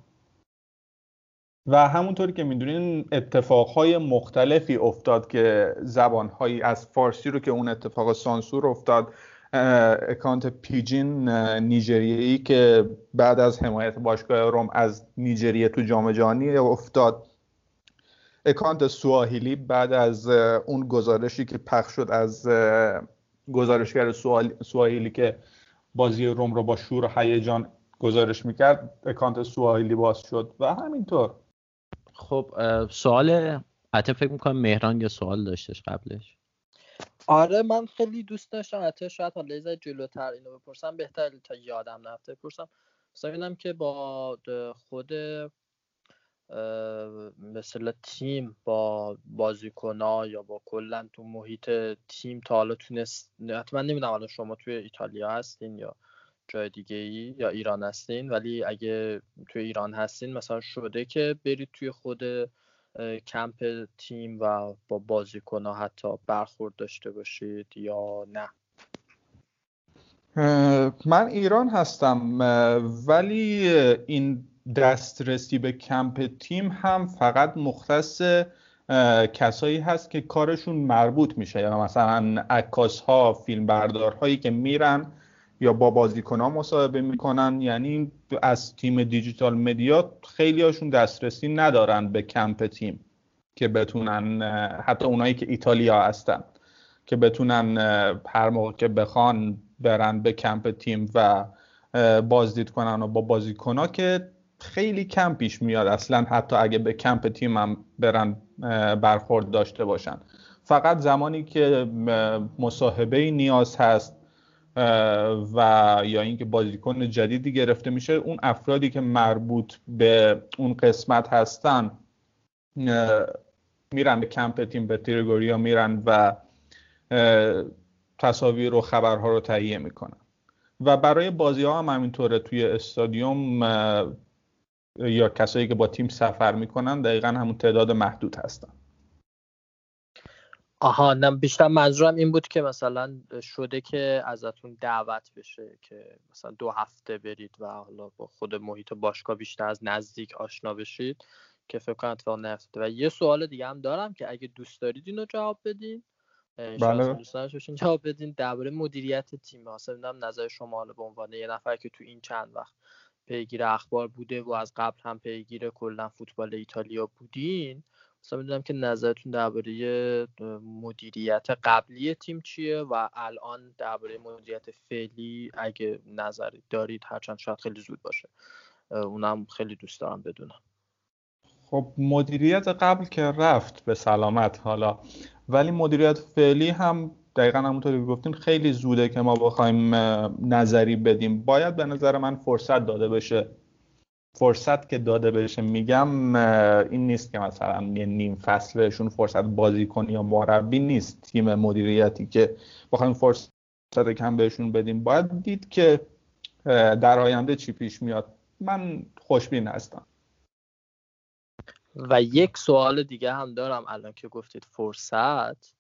و همونطوری که می‌دونین اتفاق‌های مختلفی افتاد که زبان‌هایی از فارسی رو که اون اتفاق سانسور افتاد، اکانت پیجین نیجریه‌ای که بعد از حمایت باشگاه روم از نیجریه تو جام جهانی افتاد، اکانت سواحیلی بعد از اون گزارشی که پخش شد از گزارشگر سواحیلی که بازی روم رو با شور و هیجان گزارش میکرد، اکانت سواحیلی باز شد و همینطور. خب سوال حتی فکر میکنم مهران یه سوال داشتش قبلش. آره من خیلی دوست داشتم حتی شاید حالا یه جلوتر اینو بپرسم بهتره تا یادم نرفته بپرسم، مثلا اینم که با خود مثلا تیم با بازیکن‌ها یا با کلا تو محیط تیم تا حالا تونست، حتما نمیدونم الان شما توی ایتالیا هستین یا جای دیگه ای یا ایران هستین، ولی اگه توی ایران هستین مثلا شده که برید توی خود کمپ تیم و با بازیکن‌ها حتی برخورد داشته باشید یا نه؟ من ایران هستم ولی این دسترسی به کمپ تیم هم فقط مختص کسایی هست که کارشون مربوط میشه، یا مثلا عکاس‌ها، فیلمبردارهایی که میرن یا با بازیکن‌ها مصاحبه میکنن. یعنی از تیم دیجیتال مدیا خیلی هاشون دسترسی ندارن به کمپ تیم که بتونن، حتی اونایی که ایتالیا هستن که بتونن هر موقع که بخوان برن به کمپ تیم و بازدید کنن و با بازیکن‌ها، که خیلی کم پیش میاد اصلا حتی اگه به کمپ تیم هم برن برخورد داشته باشن. فقط زمانی که مصاحبه نیاز هست و یا اینکه بازیکن جدیدی گرفته میشه، اون افرادی که مربوط به اون قسمت هستن میرن به کمپ تیم، به تریگوریا میرن و تصاویر و خبرها رو تهیه میکنن. و برای بازی ها هم همینطوره، توی استادیوم یا کسایی که با تیم سفر میکنن دقیقا همون تعداد محدود هستن. آها، نه بیشتر منظورم این بود که مثلا شده که ازتون دعوت بشه که مثلا دو هفته برید و حالا با خود محیط باشگاه بیشتر از نزدیک آشنا بشید، که فکر کنم اتفاق نیفته. و یه سوال دیگه هم دارم که اگه دوست دارید اینو جواب بدین، بله دوستانشون جواب بدین، درباره مدیریت تیم. واسه اینم نظر شما به عنوان یه نفر که تو این چند وقت پیگیر اخبار بوده و از قبل هم پیگیر کلا فوتبال ایتالیا بودین، مثلا می‌دونم که نظرتون درباره مدیریت قبلی تیم چیه و الان درباره مدیریت فعلی اگه نظری دارید، هرچند شاید خیلی زود باشه، اونم خیلی دوست دارم بدونم. خب مدیریت قبل که رفت به سلامت حالا، ولی مدیریت فعلی هم دقیقا همونطوری گفتین خیلی زوده که ما بخوایم نظری بدیم. باید به نظر من فرصت داده بشه. فرصت که داده بشه میگم این نیست که مثلا نیم فصلشون فرصت بازیکن یا مربی نیست تیم مدیریتی که بخوایم فرصت کم بهشون بدیم. باید دید که در آینده چی پیش میاد. من خوشبین هستم. و یک سوال دیگه هم دارم الان که گفتید فرصت،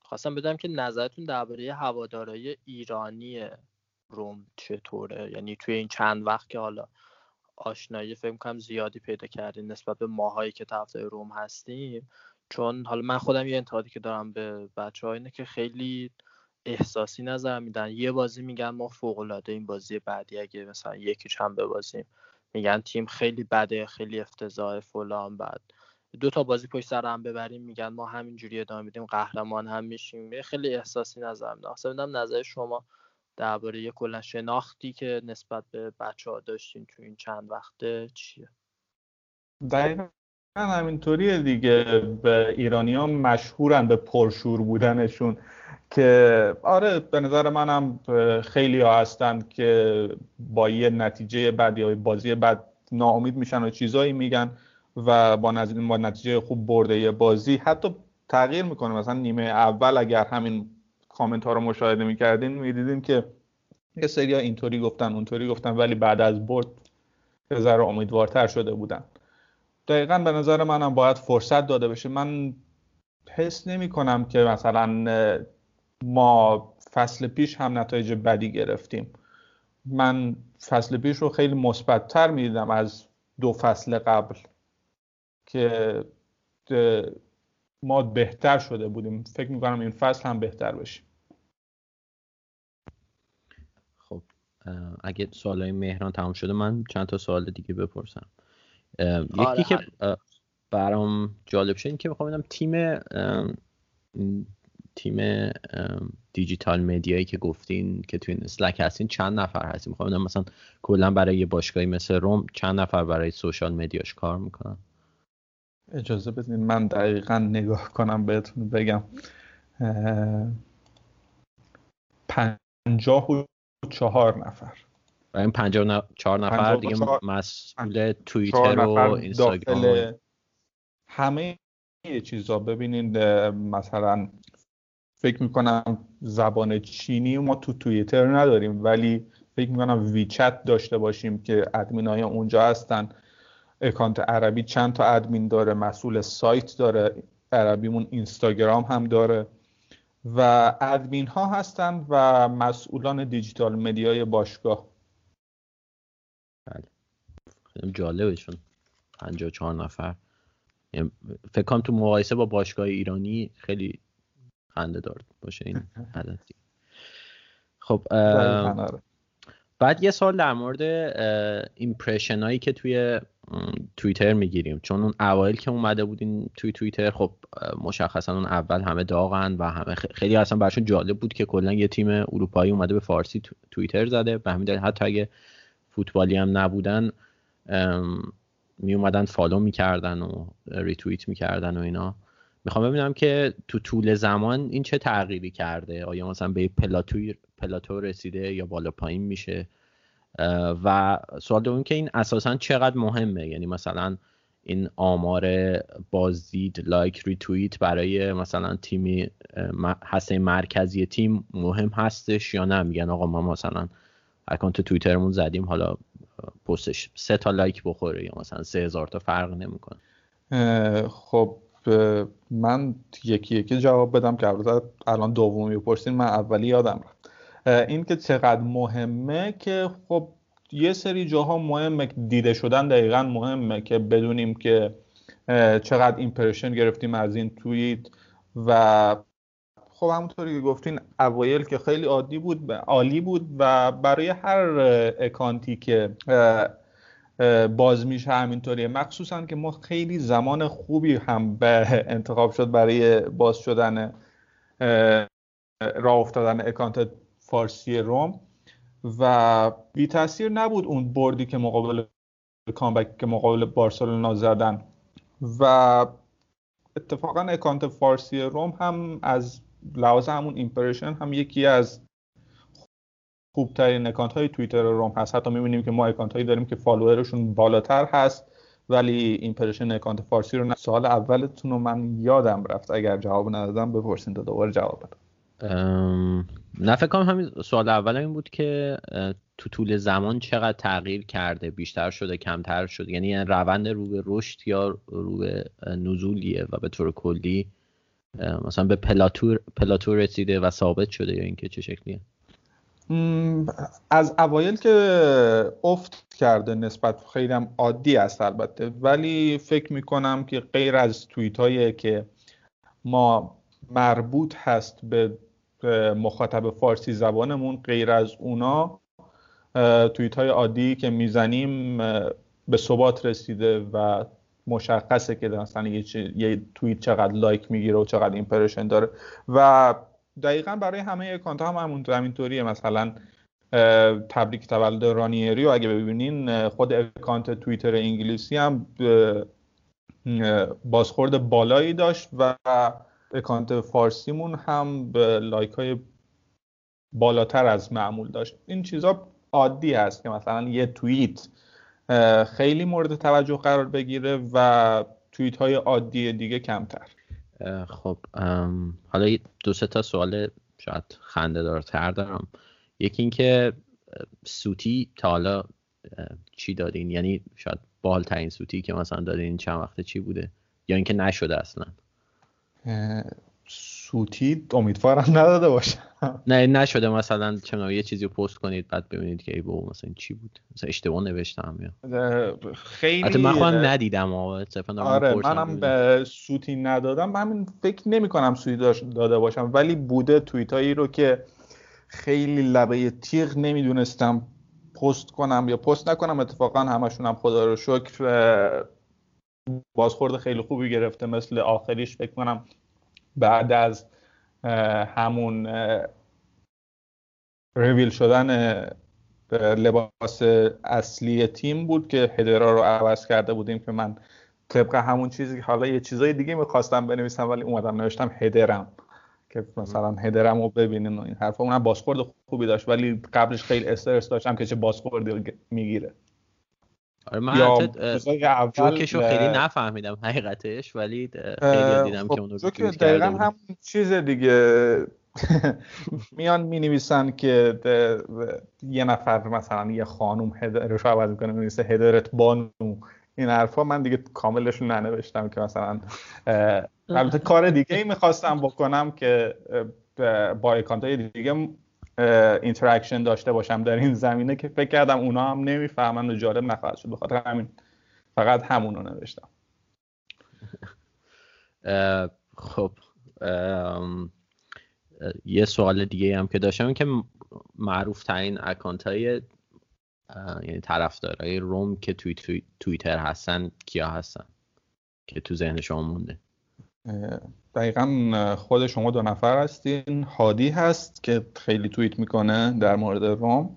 خواستم بدونم که نظرتون درباره هواداری ایرانی روم چطوره؟ یعنی توی این چند وقت که حالا آشنایی فکر می‌کنم زیادی پیدا کردین نسبت به ماهایی که طرفدار روم هستیم، چون حالا من خودم یه انتقادی که دارم به بچه‌ها اینه که خیلی احساسی نظر میدن. یه بازی میگن ما فوق‌العاده این بازی، بعدی اگه مثلا یکیش هم ببازیم میگن تیم خیلی بده، خیلی افتضاح فلان، بعد دو تا بازی پشت سر هم ببریم میگن ما همینجوری ادامه میدیم قهرمان هم میشیم. خیلی احساسی نظر میدم. اصلا میدم نظر شما درباره کلا شناختی که نسبت به بچه‌ها داشتین تو این چند وقته چیه؟ دقیقاً همینطوریه دیگه. به ایرانی‌ها مشهورن به پرشور بودنشون، که آره به نظر من هم خیلی ها هستن که با یه نتیجه بد یا بازی بد ناامید میشن و چیزایی میگن و با نتیجه خوب برده یه بازی حتی تغییر میکنه. مثلا نیمه اول اگر همین کامنت ها رو مشاهده میکردین میدیدین که یه سری ها اینطوری گفتن اونطوری گفتن، ولی بعد از برد یه ذره امیدوارتر شده بودن. دقیقاً به نظر من هم باید فرصت داده بشه. من حس نمیکنم که مثلا ما فصل پیش هم نتایج بدی گرفتیم. من فصل پیش رو خیلی مثبت‌تر می‌دیدم از دو فصل قبل که ما بهتر شده بودیم. فکر می‌کنم این فصل هم بهتر بشیم. خب اگه سوالای مهران تمام شده من چند تا سوال دیگه بپرسم. یکی که برام جالب شد این که می‌خوام ببینم تیم تیم دیجیتال مدیایی که گفتین که توی این اسلک هستین چند نفر هستین؟ میخوام بگم مثلا کلا برای یه باشگاهی مثل روم چند نفر برای سوشال مدیاش کار میکنن؟ اجازه بدین من دقیقاً نگاه کنم بهتون بگم. پنجاه و چهار نفر. و این پنجاه و چهار نفر دیگه مسئول توییتر و اینستاگرام همه یه چیزا. ببینید مثلا فکر میکنم زبان چینی ما تو توییتر نداریم، ولی فکر میکنم ویچت داشته باشیم که ادمینای اونجا هستن. اکانت عربی چند تا ادمین داره، مسئول سایت داره، عربیمون اینستاگرام هم داره و ادمین ها هستن و مسئولان دیجیتال مدیای باشگاه. بله خیلی جالبشون پنجاه و چهار نفر، فکر کنم تو مقایسه با باشگاه ایرانی خیلی خنده دار باشه این عدد. خب بعد یه سوال در مورد ایمپرشن هایی که توی توییتر میگیریم، چون اون اوایل که اومده بودین توی توییتر خب مشخصا اون اول همه داغن و همه خیلی اصلا براشون جالب بود که کلا یه تیم اروپایی اومده به فارسی توییتر زده، به همین دلیل حتی اگه فوتبالی هم نبودن می اومدن فالو میکردن و ریتوییت میکردن و اینا. میخوام ببینم که تو طول زمان این چه تغییری کرده، آیا مثلا به پلاتوی پلاتو رسیده یا بالا پایین میشه، و سوال دوم که این اساسا چقدر مهمه، یعنی مثلا این آمار بازدید، لایک، ریتوییت برای مثلا تیمی هسته مرکزی تیم مهم هستش یا نه؟ میگن آقا ما مثلا اکانت توییترمون زدیم حالا پستش سه تا لایک بخوره یا مثلا سه هزار تا فرق نمیکنه. خب من یکی یکی جواب بدم که الان دومی پرسین، من اولی یادم رفت. این که چقدر مهمه که خب یه سری جاها مهمه، دیده شدن دقیقا مهمه که بدونیم که چقدر ایمپرشن گرفتیم از این توییت. و خب همونطوری که گفتین اوایل که خیلی عادی بود، عالی بود و برای هر اکانتی که باز میشه همینطوریه، مخصوصا که ما خیلی زمان خوبی هم به انتخاب شد برای باز شدن راه افتادن اکانت فارسی روم و بی تاثیر نبود اون بردی که مقابل کامبک که مقابل بارسلونا زدن. و اتفاقا اکانت فارسی روم هم از لحاظ همون ایمپرشن هم یکی از خوبترین اکانت های توییتر روم هست. حتی میبینیم که ما اکانت هایی داریم که فالوورشون بالاتر هست ولی ایمپرشن اکانت فارسی رو نه. سوال اولتون رو من یادم رفت، اگر جواب ندادم بپرسین تا دوباره جواب بدم. ام... نه فکر کنم همین سوال اول این بود که تو طول زمان چقدر تغییر کرده، بیشتر شده، کمتر شده، یعنی روند رو به رشد یا رو به نزولیه و به طور کلی مثلا به پلاتور پلاتو رسیده و ثابت شده یا اینکه چه شکلیه؟ از اوایل که افت کرده نسبت خیلی هم عادی است البته، ولی فکر میکنم که غیر از توییت هایی که ما مربوط هست به مخاطب فارسی زبانمون، غیر از اونا توییت های عادی که میزنیم به ثبات رسیده و مشخصه که مثلا یه, چ... یه توییت چقدر لایک میگیره و چقدر ایمپرشن داره. و دقیقا برای همه اکانت ها هم همینطوریه، مثلا تبریک تولد رانیری و اگه ببینین خود اکانت توییتر انگلیسی هم بازخورد بالایی داشت و اکانت فارسیمون هم به لایک های بالاتر از معمول داشت. این چیزا عادی هست که مثلا یه توییت خیلی مورد توجه قرار بگیره و توییت های عادی دیگه کمتر. خب حالا دو سه تا سوال شاید خنده دارتر دارم. یکی این که سوتی تا حالا چی دادین، یعنی شاید بالترین سوتی که مثلا دادین چند وقته چی بوده یا اینکه نشده اصلا؟ سوتی امیدوارم نداده باشم. نه نشده، مثلا چنان یه چیزی رو پست کنید بعد ببینید که ای بابا مثلا چی بود، مثلا اشتباه نوشتم یا خیلی حتی من خودم ندیدم. آره منم به سوتی ندادم، من همین فکر نمی کنم سوتی داده باشم، ولی بوده توییت هایی رو که خیلی لبه تیغ نمیدونستم پست کنم یا پست نکنم. اتفاقا همشون هم خدا رو شکر بازخورد خیلی خوبی گرفته، مثل آخریش فکر کنم بعد از همون ریویل شدن لباس اصلی تیم بود که هدرا رو عوض کرده بودیم که من طبق همون چیزی که حالا یه چیزای دیگه می‌خواستم بنویسم ولی اومدم نوشتم هدرم که مثلا هدرم رو ببینین و این حرفا. اونم بازخورد خوبی داشت ولی قبلش خیلی استرس داشتم که چه بازخوردی میگیره. آره من حتی جوکشو خیلی نفهمیدم حقیقتش ولی خیلی دیدم که اونو جوک دقیقا هم چیز دیگه میان می نویسن که یه نفر مثلا یه خانوم هدرش رو عوض میکنه می نویسه هدرت بانو، این حرفا من دیگه کاملش رو ننوشتم که مثلا البته کار دیگه ای میخواستم بکنم که با اکانتای دیگه اینتراکشن داشته باشم در این زمینه که فکر کردم اونا هم نمیفهمن و جالب نخواهد شد، بخاطر همین فقط همون رو نوشتم. خب یه سوال دیگه هم که داشتم این که معروف ترین اکانتای یعنی طرفدارای روم که توی توی توییتر هستن کیا هستن که تو ذهن شما مونده؟ دقیقا خود شما دو نفر هستین. هادی هست که خیلی توییت میکنه در مورد روم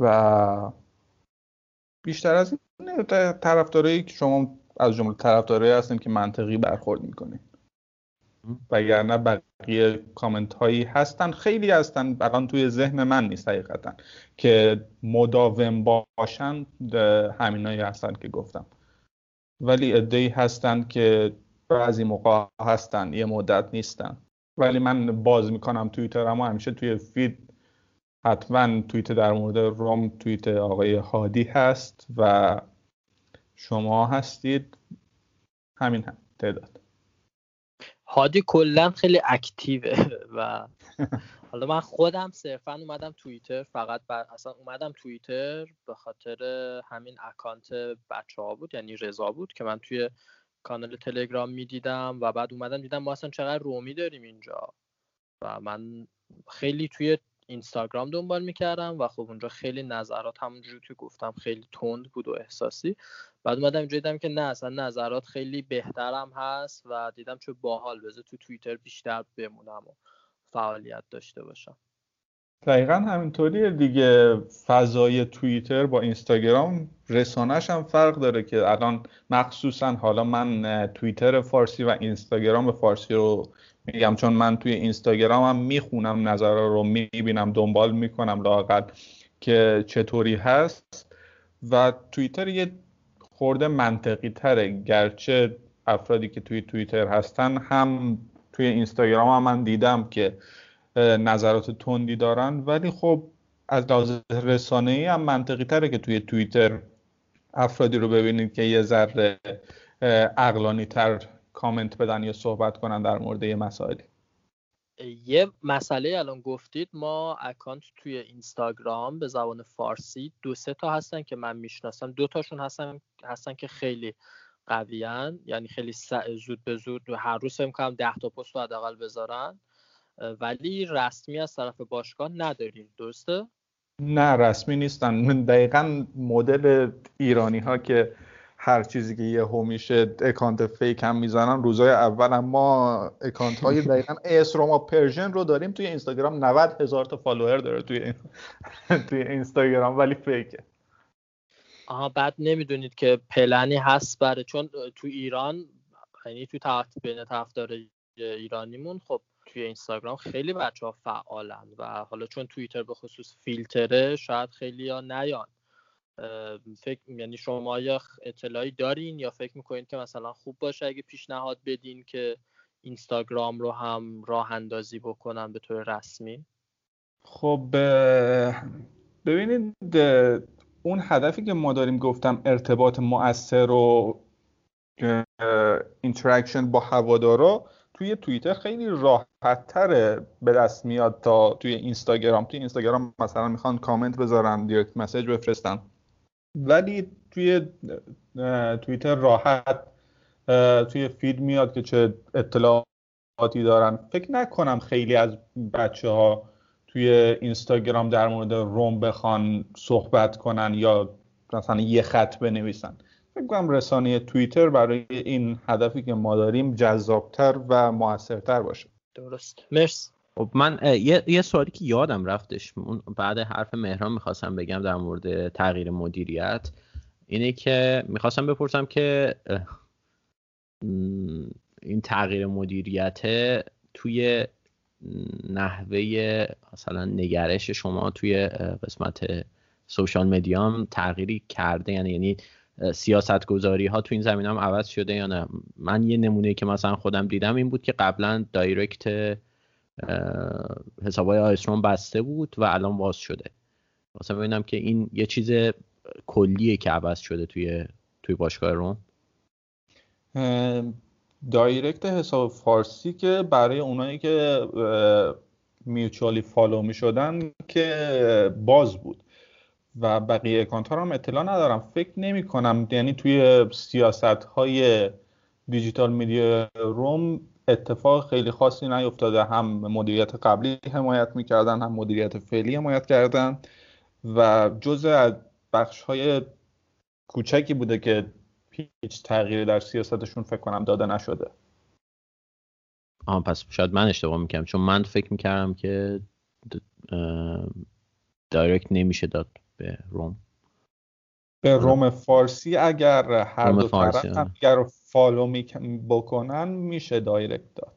و بیشتر از این طرفدارایی که شما از جمله طرفدارایی هستین که منطقی برخورد میکنین، وگرنه بقیه کامنت هایی هستن، خیلی هستن الان توی ذهن من نیست حقیقتا که مداوم باشن، همینایی هستن که گفتم، ولی عده‌ای هستن که بعضی موقع هستن یه مدت نیستن. ولی من باز میکنم توییترم و همیشه توی فید حتما توییت در مورد روم، توییت آقای هادی هست و شما هستید، همین هم تعداد. هادی کلا خیلی اکتیوه و حالا من خودم صرفا اومدم توییتر، فقط بر... اصلا اومدم توییتر به خاطر همین اکانت بچه‌ها بود، یعنی رضا بود که من توی کانال تلگرام میدیدم و بعد اومدم دیدم ما اصلا چقدر رومی داریم اینجا و من خیلی توی اینستاگرام دنبال میکردم و خب اونجا خیلی نظرات همونجوری که گفتم خیلی تند بود و احساسی. بعد اومدم اینجا دیدم که نه اصلا نظرات خیلی بهترم هست و دیدم چه باحال، بذار تو توییتر بیشتر بمونم و فعالیت داشته باشم. دقیقا همینطوریه دیگه، فضای توییتر با اینستاگرام رسانش هم فرق داره که الان مخصوصا حالا من توییتر فارسی و اینستاگرام فارسی رو میگم چون من توی اینستاگرام هم میخونم، نظرها رو میبینم، دنبال میکنم لااقل که چطوری هست و توییتر یه خورده منطقی تره، گرچه افرادی که توی توییتر هستن هم توی اینستاگرام هم من دیدم که نظرات تندی دارن، ولی خب از لحاظ رسانه‌ای هم منطقی تره که توی توییتر افرادی رو ببینید که یه ذره عقلانی تر کامنت بدن یا صحبت کنن در مورد یه مسائلی. یه مسئله الان گفتید، ما اکانت توی اینستاگرام به زبان فارسی دو سه تا هستن که من میشناسم، دو تاشون هستن هستن که خیلی قویان، یعنی خیلی زود به زود هر روز هم کم ده تا پست حداقل بذارن، ولی رسمی از طرف باشگاه نداریم، درسته؟ نه رسمی نیستن. من دقیقاً مدل ایرانی‌ها که هر چیزی که یهو میشه اکانت فیک هم میزنن. روزای اول ما اکانت های دقیقاً اس روما پرژن رو داریم توی اینستاگرام نود هزار تا فالوور داره توی توی اینستاگرام ولی فیکه. آها بعد نمیدونید که پلنی هست برای چون تو ایران یعنی تو تحت بین طرفدار ایرانیمون خب توی اینستاگرام خیلی بچه‌ها فعالن و حالا چون توییتر به خصوص فیلتره شاید خیلی‌ها نیان. فکر یعنی شما یا اطلاعی دارین یا فکر میکنین که مثلا خوب باشه اگه پیشنهاد بدین که اینستاگرام رو هم راه اندازی بکنن به طور رسمی؟ خب ببینید اون هدفی که ما داریم گفتم ارتباط مؤثر و اینتراکشن با هوادارا توی توییتر خیلی راحت‌تره به دست میاد تا توی اینستاگرام. توی اینستاگرام مثلا میخوان کامنت بذارن، دایرکت مسیج بفرستن، ولی توی توییتر راحت توی فید میاد که چه اطلاعاتی دارن. فکر نکنم خیلی از بچه‌ها توی اینستاگرام در مورد روم بخوان صحبت کنن یا مثلا یه خط بنویسن. فکر کنم رسانه توییتر برای این هدفی که ما داریم جذابتر و موثرتر باشه. درست. مرسی. خب من یه یه سوالی که یادم رفتش بعد حرف مهران میخواستم بگم در مورد تغییر مدیریت اینه که میخواستم بپرسم که این تغییر مدیریت توی نحوه مثلا نگرش شما توی قسمت سوشال مدیا تغییری کرده، یعنی یعنی سیاست گذاری ها تو این زمینه هم عوض شده یا نه؟ من یه نمونه که مثلا خودم دیدم این بود که قبلا دایرکت حسابای آ.اس.روم بسته بود و الان باز شده. مثلا ببینم که این یه چیز کلیه که عوض شده توی توی باشگاه روم؟ دایرکت حساب فارسی که برای اونایی که میوچوالی فالو می شدن که باز بود و بقیه اکانت ها هم اطلاع ندارم، فکر نمی کنم، یعنی توی سیاست های دیجیتال میدیا روم اتفاق خیلی خاصی نیفتاده، هم مدیریت قبلی حمایت میکردن هم مدیریت فعلی حمایت کردن و جزء از بخش های کوچکی بوده که هیچ تغییری در سیاستشون فکر کنم داده نشده. آها، پس شاید من اشتباه میکنم، چون من فکر میکردم که دایرکت نمیشه داد به روم، به روم فارسی. اگر هر دو طرف همدیگر رو فالو بکنن میشه دایرکت داد.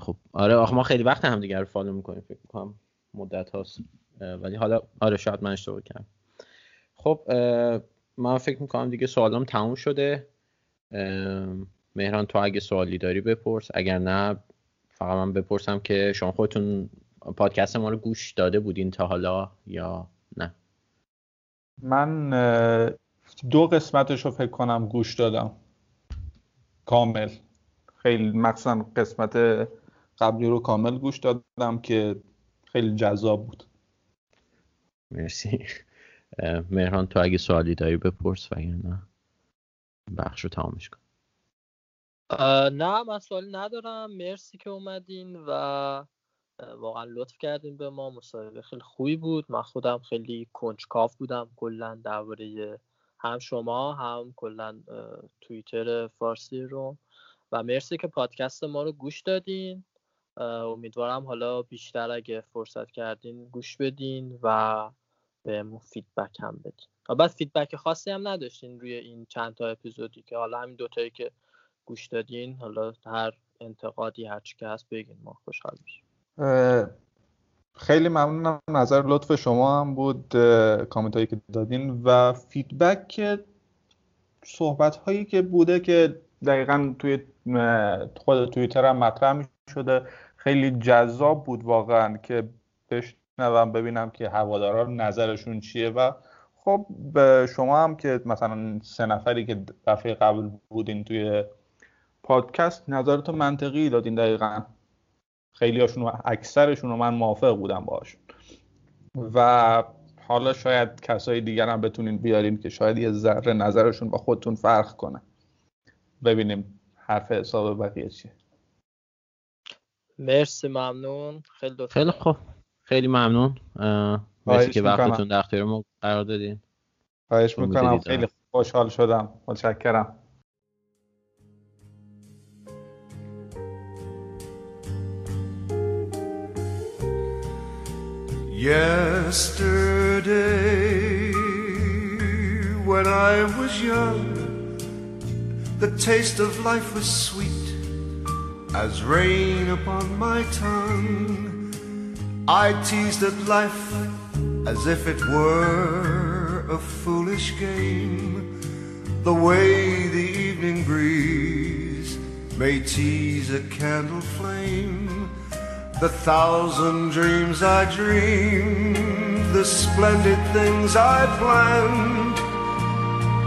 خب آره، آخه ما خیلی وقت همدیگر رو فالو میکنیم، فکر میکنم مدت هاست، ولی حالا آره شاید من اشتباه کردم. خب من فکر میکنم دیگه سوالام تموم شده. مهران تو اگه سوالی داری بپرس، اگر نه فقط من بپرسم که شما خودتون پادکست ما رو گوش داده بودین تا حالا یا نه؟ من دو قسمتش رو فکر کنم گوش دادم کامل، خیلی مخصوصا قسمت قبلی رو کامل گوش دادم که خیلی جذاب بود. مرسی. مهران تو اگه سوالی داری بپرس و اگر نه بخش رو تمامش کن. نه من سوالی ندارم، مرسی که اومدین و واقعا لطف کردین به ما، مصاحبه خیلی خوبی بود، من خودم خیلی کنجکاو بودم کلا درباره هم شما هم کلا توییتر فارسی رو، و مرسی که پادکست ما رو گوش دادین. امیدوارم حالا بیشتر اگه فرصت کردین گوش بدین و بهمون فیدبک هم بدین. البته فیدبک خاصی هم نداشتین روی این چند تا اپیزودی که حالا همین دوتایی که گوش دادین، حالا هر انتقادی هر چی که هست بگین، ما خوشحال میشیم. خیلی ممنونم، نظر لطف شما هم بود، کامنت هایی که دادین و فیدبک صحبت هایی که بوده که دقیقاً توی خود توییتر هم مطرح می شده، خیلی جذاب بود واقعاً که بشنوم ببینم که هوادارا نظرشون چیه. و خب شما هم که مثلا سه نفری که دفعه قبل بودین توی پادکست نظرتون منطقی دادین، دقیقاً خیلی هاشون و اکثرشون رو من موافق بودم باهاشون و حالا شاید کسای دیگر هم بتونین بیارین که شاید یه ذره نظرشون با خودتون فرق کنه، ببینیم حرف حساب بقیه چیه. مرسی، ممنون، خیلی لطف. خیلی خوب، خیلی ممنون، مرسی که وقتتون در اختیار ما قرار دادین. خواهش میکنم، خیلی خوشحال شدم، متشکرم. Yesterday, when I was young, the taste of life was sweet as rain upon my tongue. I teased at life as if it were a foolish game, the way the evening breeze may tease a candle flame. The thousand dreams I dreamed, the splendid things I planned,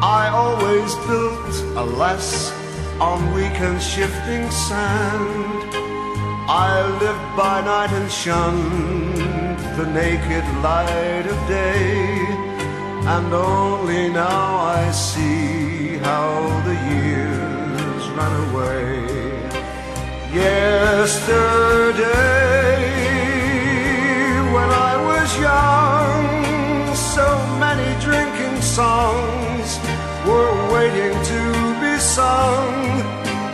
I always built, alas, on weak and shifting sand. I lived by night and shunned the naked light of day, and only now I see how the years run away. Yesterday, when I was young, so many drinking songs were waiting to be sung,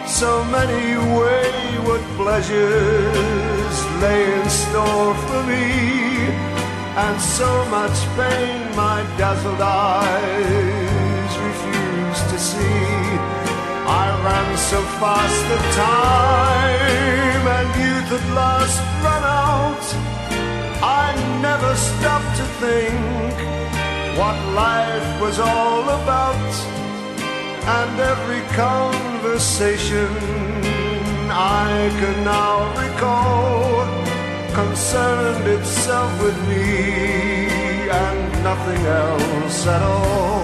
so many wayward pleasures lay in store for me, and so much pain my dazzled eyes refused to see. I ran so fast that time and youth at last ran out. I never stopped to think what life was all about, and every conversation I can now recall concerned itself with me and nothing else at all.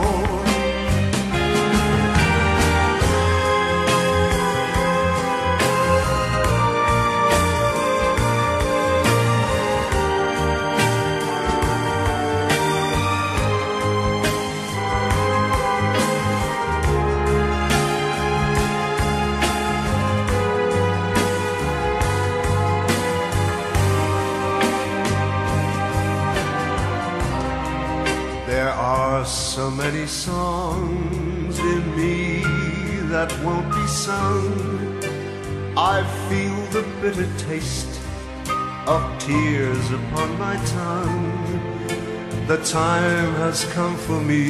So many songs in me that won't be sung. I feel the bitter taste of tears upon my tongue. The time has come for me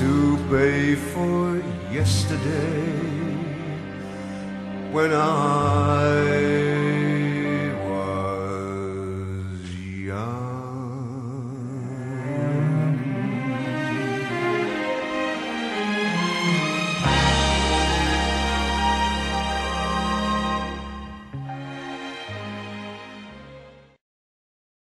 to pay for yesterday when I